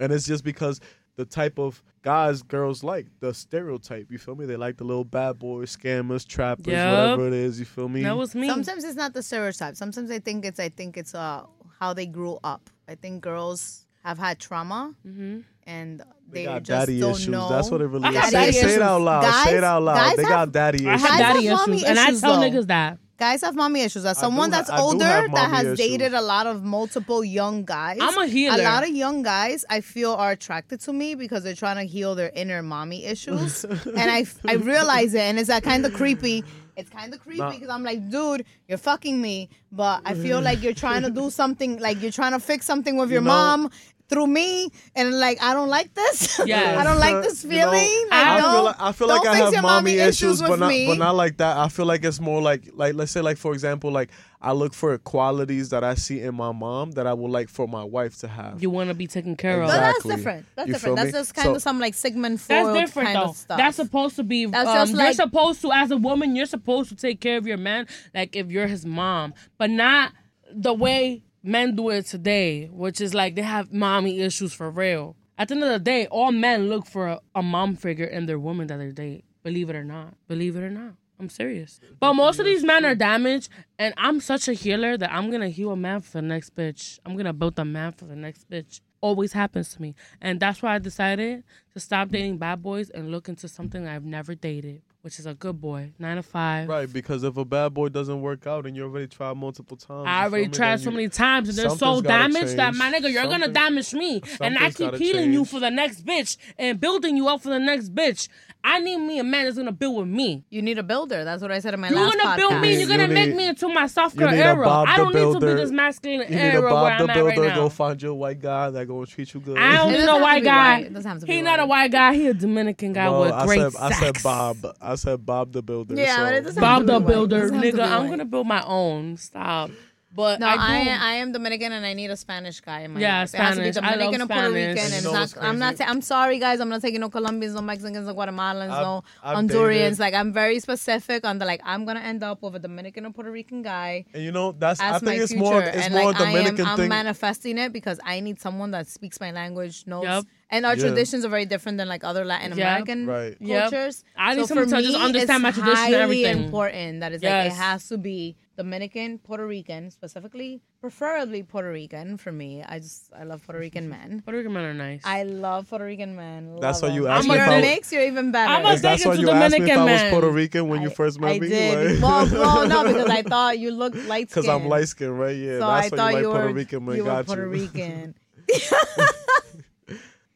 and it's just because. The type of guys girls like, the stereotype, you feel me? They like the little bad boys, scammers, trappers, yep. whatever it is, you feel me? That was me. Sometimes it's not the stereotype. Sometimes I think it's I think it's uh, how they grew up. I think girls have had trauma, mm-hmm. and they, they got just daddy don't issues. Know. That's what it really is. Say, say it out loud. Guys, say it out loud. They have, got daddy issues. I have daddy issues, issues, and I tell though. Niggas that. Guys have mommy issues. As someone ha- that's older that has issues. Dated a lot of multiple young guys. I'm a healer. A lot of young guys I feel are attracted to me because they're trying to heal their inner mommy issues. And I, I realize it. And it's that kind of creepy. It's kind of creepy because nah. I'm like, dude, you're fucking me. But I feel like you're trying to do something. Like you're trying to fix something with your you know, mom through me. And like, I don't like this. Yes. I don't like this feeling. You know, I, I feel like I, feel like I have mommy issues, issues but, not, but not like that. I feel like it's more like, like let's say like, for example, like I look for qualities that I see in my mom that I would like for my wife to have. You want to be taken care exactly. of. No, that's different. That's you different. That's just kind so, of some like Sigmund Freud that's different, kind though. Of stuff. That's supposed to be, that's um, just like, you're supposed to, as a woman, you're supposed to take care of your man like if you're his mom, but not the way men do it today, which is like they have mommy issues for real. At the end of the day, all men look for a, a mom figure in their woman that they date. Believe it or not. Believe it or not. I'm serious. But most of these men are damaged, and I'm such a healer that I'm going to heal a man for the next bitch. I'm going to build a man for the next bitch. Always happens to me. And that's why I decided to stop dating bad boys and look into something I've never dated, which is a good boy, nine to five. Right, because if a bad boy doesn't work out and you already tried multiple times. I already tried so many times, and they're so damaged change. That, my nigga, you're going to damage me. And I keep healing change. You for the next bitch and building you up for the next bitch. I need me a man that's going to build with me. You need a builder. That's what I said in my you're last gonna podcast. You're going to build me. You're going to make me into my soft girl era. I don't need to be this masculine era where I'm at builder, right now. You need a Bob the Builder. Go find you a white guy that's going to treat you good. I don't need no white guy. It doesn't have to be white. He's not a white guy. He's a Dominican guy no, with I great said, sex. I said Bob. I said Bob the Builder. Yeah, so. But it doesn't Bob have to be Bob the Builder. Nigga, I'm going to build my own. Stop. But no, I, do. I I am Dominican and I need a Spanish guy in my yeah, life. Spanish. It has to be Dominican and Puerto Rican. And no, not, I'm not. Ta- I'm sorry, guys. I'm not taking no Colombians, no Mexicans, no Guatemalans, I've, no I've Hondurians. Dated. Like I'm very specific on the like. I'm gonna end up with a Dominican or Puerto Rican guy. And you know that's. I think it's future. More. It's and, more like, Dominican I am, thing. I'm manifesting it because I need someone that speaks my language, knows. Yep. And our yeah. traditions are very different than like other Latin American yep, right. cultures. Yep. I need so someone to just understand my tradition and everything. It's highly important that it's yes. like it has to be Dominican, Puerto Rican, specifically, preferably Puerto Rican for me. I just I love Puerto Rican men. Puerto Rican men are nice. I love Puerto Rican men. That's why you asked me. If you're mixed, you're even better. I'm a that's why you asked me if I was Puerto Rican when I, you first met I me. I did. Like. Well, well, no, because I thought you looked light skinned. Because I'm light skinned, right? Yeah. So that's I why you like you Puerto were, Rican men. You were Puerto you. Rican.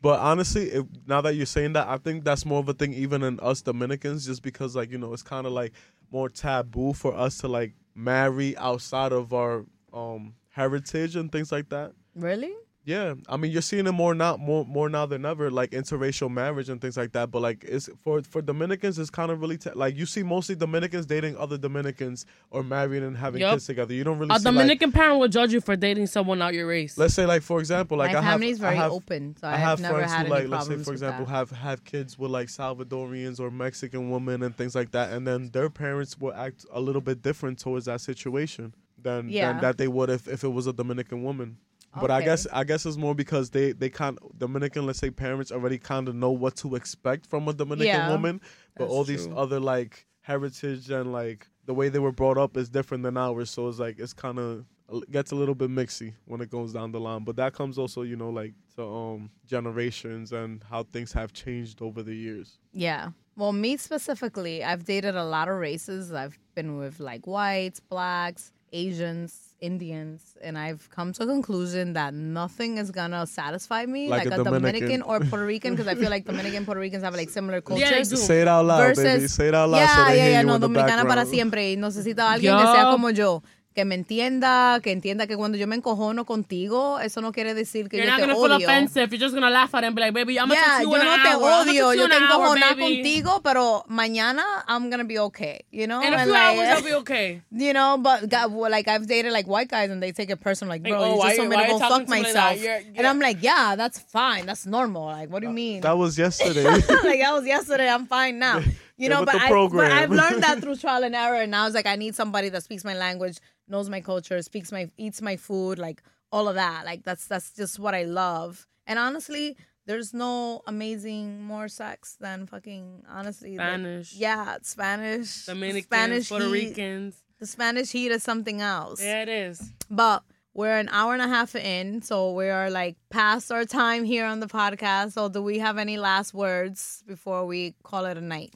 But honestly, if, now that you're saying that, I think that's more of a thing even in us Dominicans, just because, like, you know, it's kind of, like, more taboo for us to, like, marry outside of our um, heritage and things like that. Really? Yeah, I mean, you're seeing it more now, more more now than ever, like interracial marriage and things like that. But like, it's for for Dominicans, it's kind of really t- like you see mostly Dominicans dating other Dominicans or marrying and having yep. kids together. You don't really a see, Dominican like, parent will judge you for dating someone out your race. Let's say, like, for example, like my I family's have, very I have, open, so I have, have never friends had who any like let's say for example that. have have kids with like Salvadorians or Mexican women and things like that, and then their parents will act a little bit different towards that situation than yeah. than that they would if if it was a Dominican woman. But okay. I guess I guess it's more because they they kind Dominican, let's say, parents already kind of know what to expect from a Dominican yeah, woman. But all true. These other like heritage and like the way they were brought up is different than ours. So it's like it's kind of it gets a little bit mixy when it goes down the line. But that comes also, you know, like to um, generations and how things have changed over the years. Yeah. Well, me specifically, I've dated a lot of races. I've been with like whites, blacks, Asians, Indians, and I've come to a conclusion that nothing is gonna satisfy me like, like a, a Dominican. Dominican or Puerto Rican, because I feel like Dominican, Puerto Ricans have like similar cultures. Yeah, say it out loud, versus, baby. Say it out loud. Yeah, so yeah, yeah. No, dominicana para siempre. Necesito alguien yeah. que sea como yo, que me entienda, que entienda que cuando yo me encojono contigo, eso no quiere decir que you're yo te odio. You're not gonna feel offensive. You're just gonna laugh at him and be like, baby, I'm gonna yeah, yo no te hour. Odio. Yo te encojonar contigo, pero mañana I'm gonna be okay. You know, in a few like, hours I'll be okay. You know, but God, like I've dated like white guys and they take it personal, like, like bro, oh, you just told me to go fuck myself, like you're, you're, and I'm like, yeah, that's fine, that's normal. Like, what do you mean? That was yesterday. Like that was yesterday. I'm fine now. You know, but, I, but I've learned that through trial and error. And now it's like, I need somebody that speaks my language, knows my culture, speaks my, eats my food, like all of that. Like that's that's just what I love. And honestly, there's no amazing more sex than fucking honestly Spanish. Like, yeah, Spanish, Dominicans, Spanish Puerto heat, Ricans. The Spanish heat is something else. Yeah, it is. But we're an hour and a half in, so we are like past our time here on the podcast. So do we have any last words before we call it a night?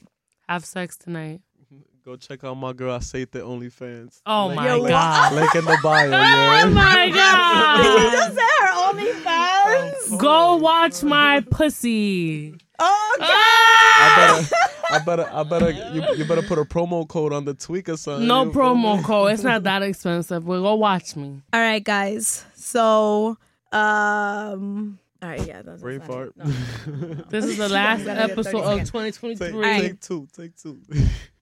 Have sex tonight. Go check out my girl Aceite OnlyFans. Oh link, my link, god! Link in the bio. Yeah. Oh my god! Did you just say her OnlyFans? Oh, go watch my pussy. Oh god! I better, I better, I better. You, you better put a promo code on the tweak or something. No promo code. It's not that expensive. But go watch me. All right, guys. So, um. All right, yeah. That's Brain fart. No. This is the last episode of twenty twenty-three. Take, right. take two, take two.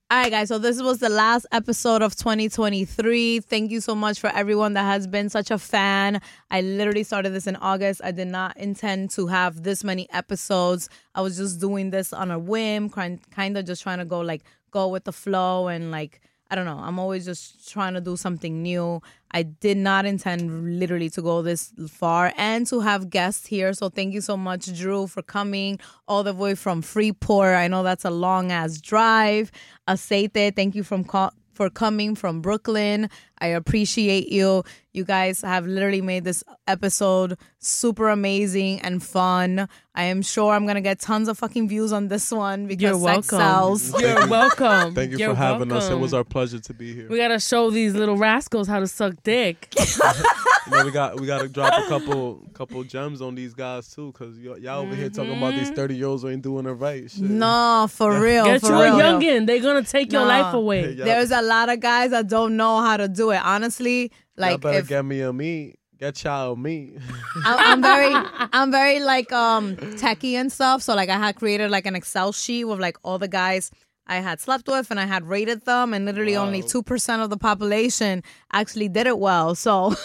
All right, guys. So this was the last episode of twenty twenty-three. Thank you so much for everyone that has been such a fan. I literally started this in August. I did not intend to have this many episodes. I was just doing this on a whim, kind of just trying to go like go with the flow and like, I don't know. I'm always just trying to do something new. I did not intend literally to go this far and to have guests here. So thank you so much, Drew, for coming all the way from Freeport. I know that's a long-ass drive. Aceite, thank you from co- for coming from Brooklyn. I appreciate you. You guys have literally made this episode super amazing and fun. I am sure I'm going to get tons of fucking views on this one because You're welcome. sex sells. Thank You're you. welcome. Thank you You're for having welcome. us. It was our pleasure to be here. We got to show these little rascals how to suck dick. You know, we got we got to drop a couple couple gems on these guys too, because y'all mm-hmm. over here talking about these thirty-year-olds who ain't doing it right. Shit. No, for yeah. real. Get for you real. a youngin'. They're going to take no. your life away. Hey, there's a lot of guys that don't know how to do it. Honestly, like y'all better if, get me a meat. Get y'all a meat. I'm very, I'm very like um techie and stuff. So like I had created like an Excel sheet with like all the guys I had slept with and I had rated them, and literally wow. only two percent of the population actually did it well. So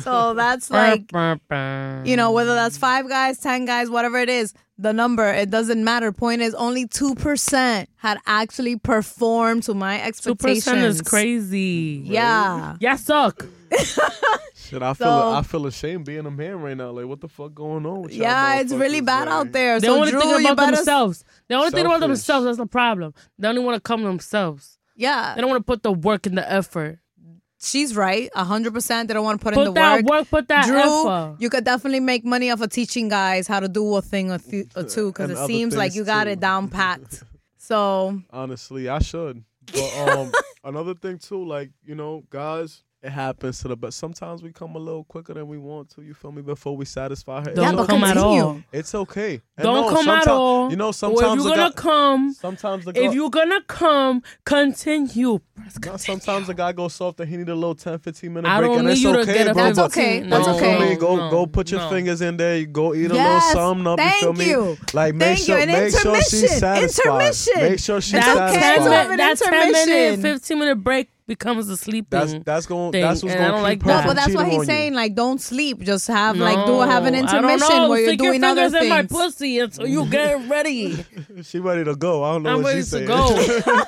so that's like, you know, whether that's five guys, ten guys, whatever it is, the number, it doesn't matter. Point is only two percent had actually performed to my expectations. two percent is crazy. Yeah. Yeah, suck. Shit, I feel so, I feel ashamed being a man right now. Like, what the fuck going on with y'all? Yeah, it's really bad out there. They so only Drew, think about better... themselves. They only Selfish. think about themselves. That's the problem. They only want to come to themselves. Yeah. They don't want to put the work and the effort. She's right, one hundred percent. They don't want to put, put in the work. Put that work, put that Drew, effort. You could definitely make money off of teaching guys how to do a thing or, th- or two, because it seems like you got too. it down packed. So honestly, I should. But um, another thing, too, like, you know, guys... It happens to the but sometimes we come a little quicker than we want to, you feel me, before we satisfy her. Don't yeah, come at all. It's okay. And Don't no, come at all. You know, sometimes if you're gonna guy, come sometimes the girl, if you're gonna come, continue. continue. Nah, sometimes the guy goes soft and he need a little ten, fifteen minute I break don't and need it's you okay, to get bro. That's okay. No, that's okay. No, no, go no, go put your no. fingers in there, you go eat a yes, little something up, you feel me? You. Like make thank sure you. Make sure she's satisfied. Make sure she's satisfied. That's ten minute, fifteen minute break becomes a sleeping. That's that's going. Thing, that's what's going to like keep that. No, but that's what he's saying. You. Like, don't sleep. Just have no, like do have an intermission where you're Stick doing your other things. In my pussy until you get ready. She ready to go. I don't know I'm what she's saying. Go.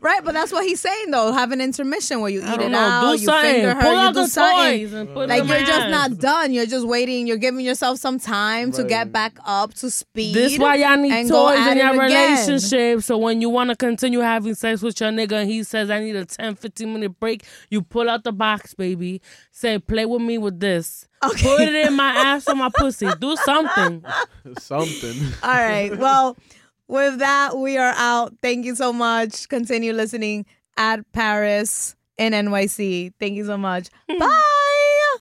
Right, but that's what he's saying though. Have an intermission where you eat it know, out, do you something. Finger her, pull you out do the something. And put like you're just hands. Not done. You're just waiting. You're giving yourself some time right. to get back up to speed. This is why y'all need and toys in your relationship. Again. So when you want to continue having sex with your nigga and he says, I need a ten, fifteen minute break, you pull out the box, baby. Say, play with me with this. Okay. Put it in my ass or my pussy. Do something. Something. All right, well... With that, we are out. Thank you so much. Continue listening at Paris in N Y C. Thank you so much. Bye.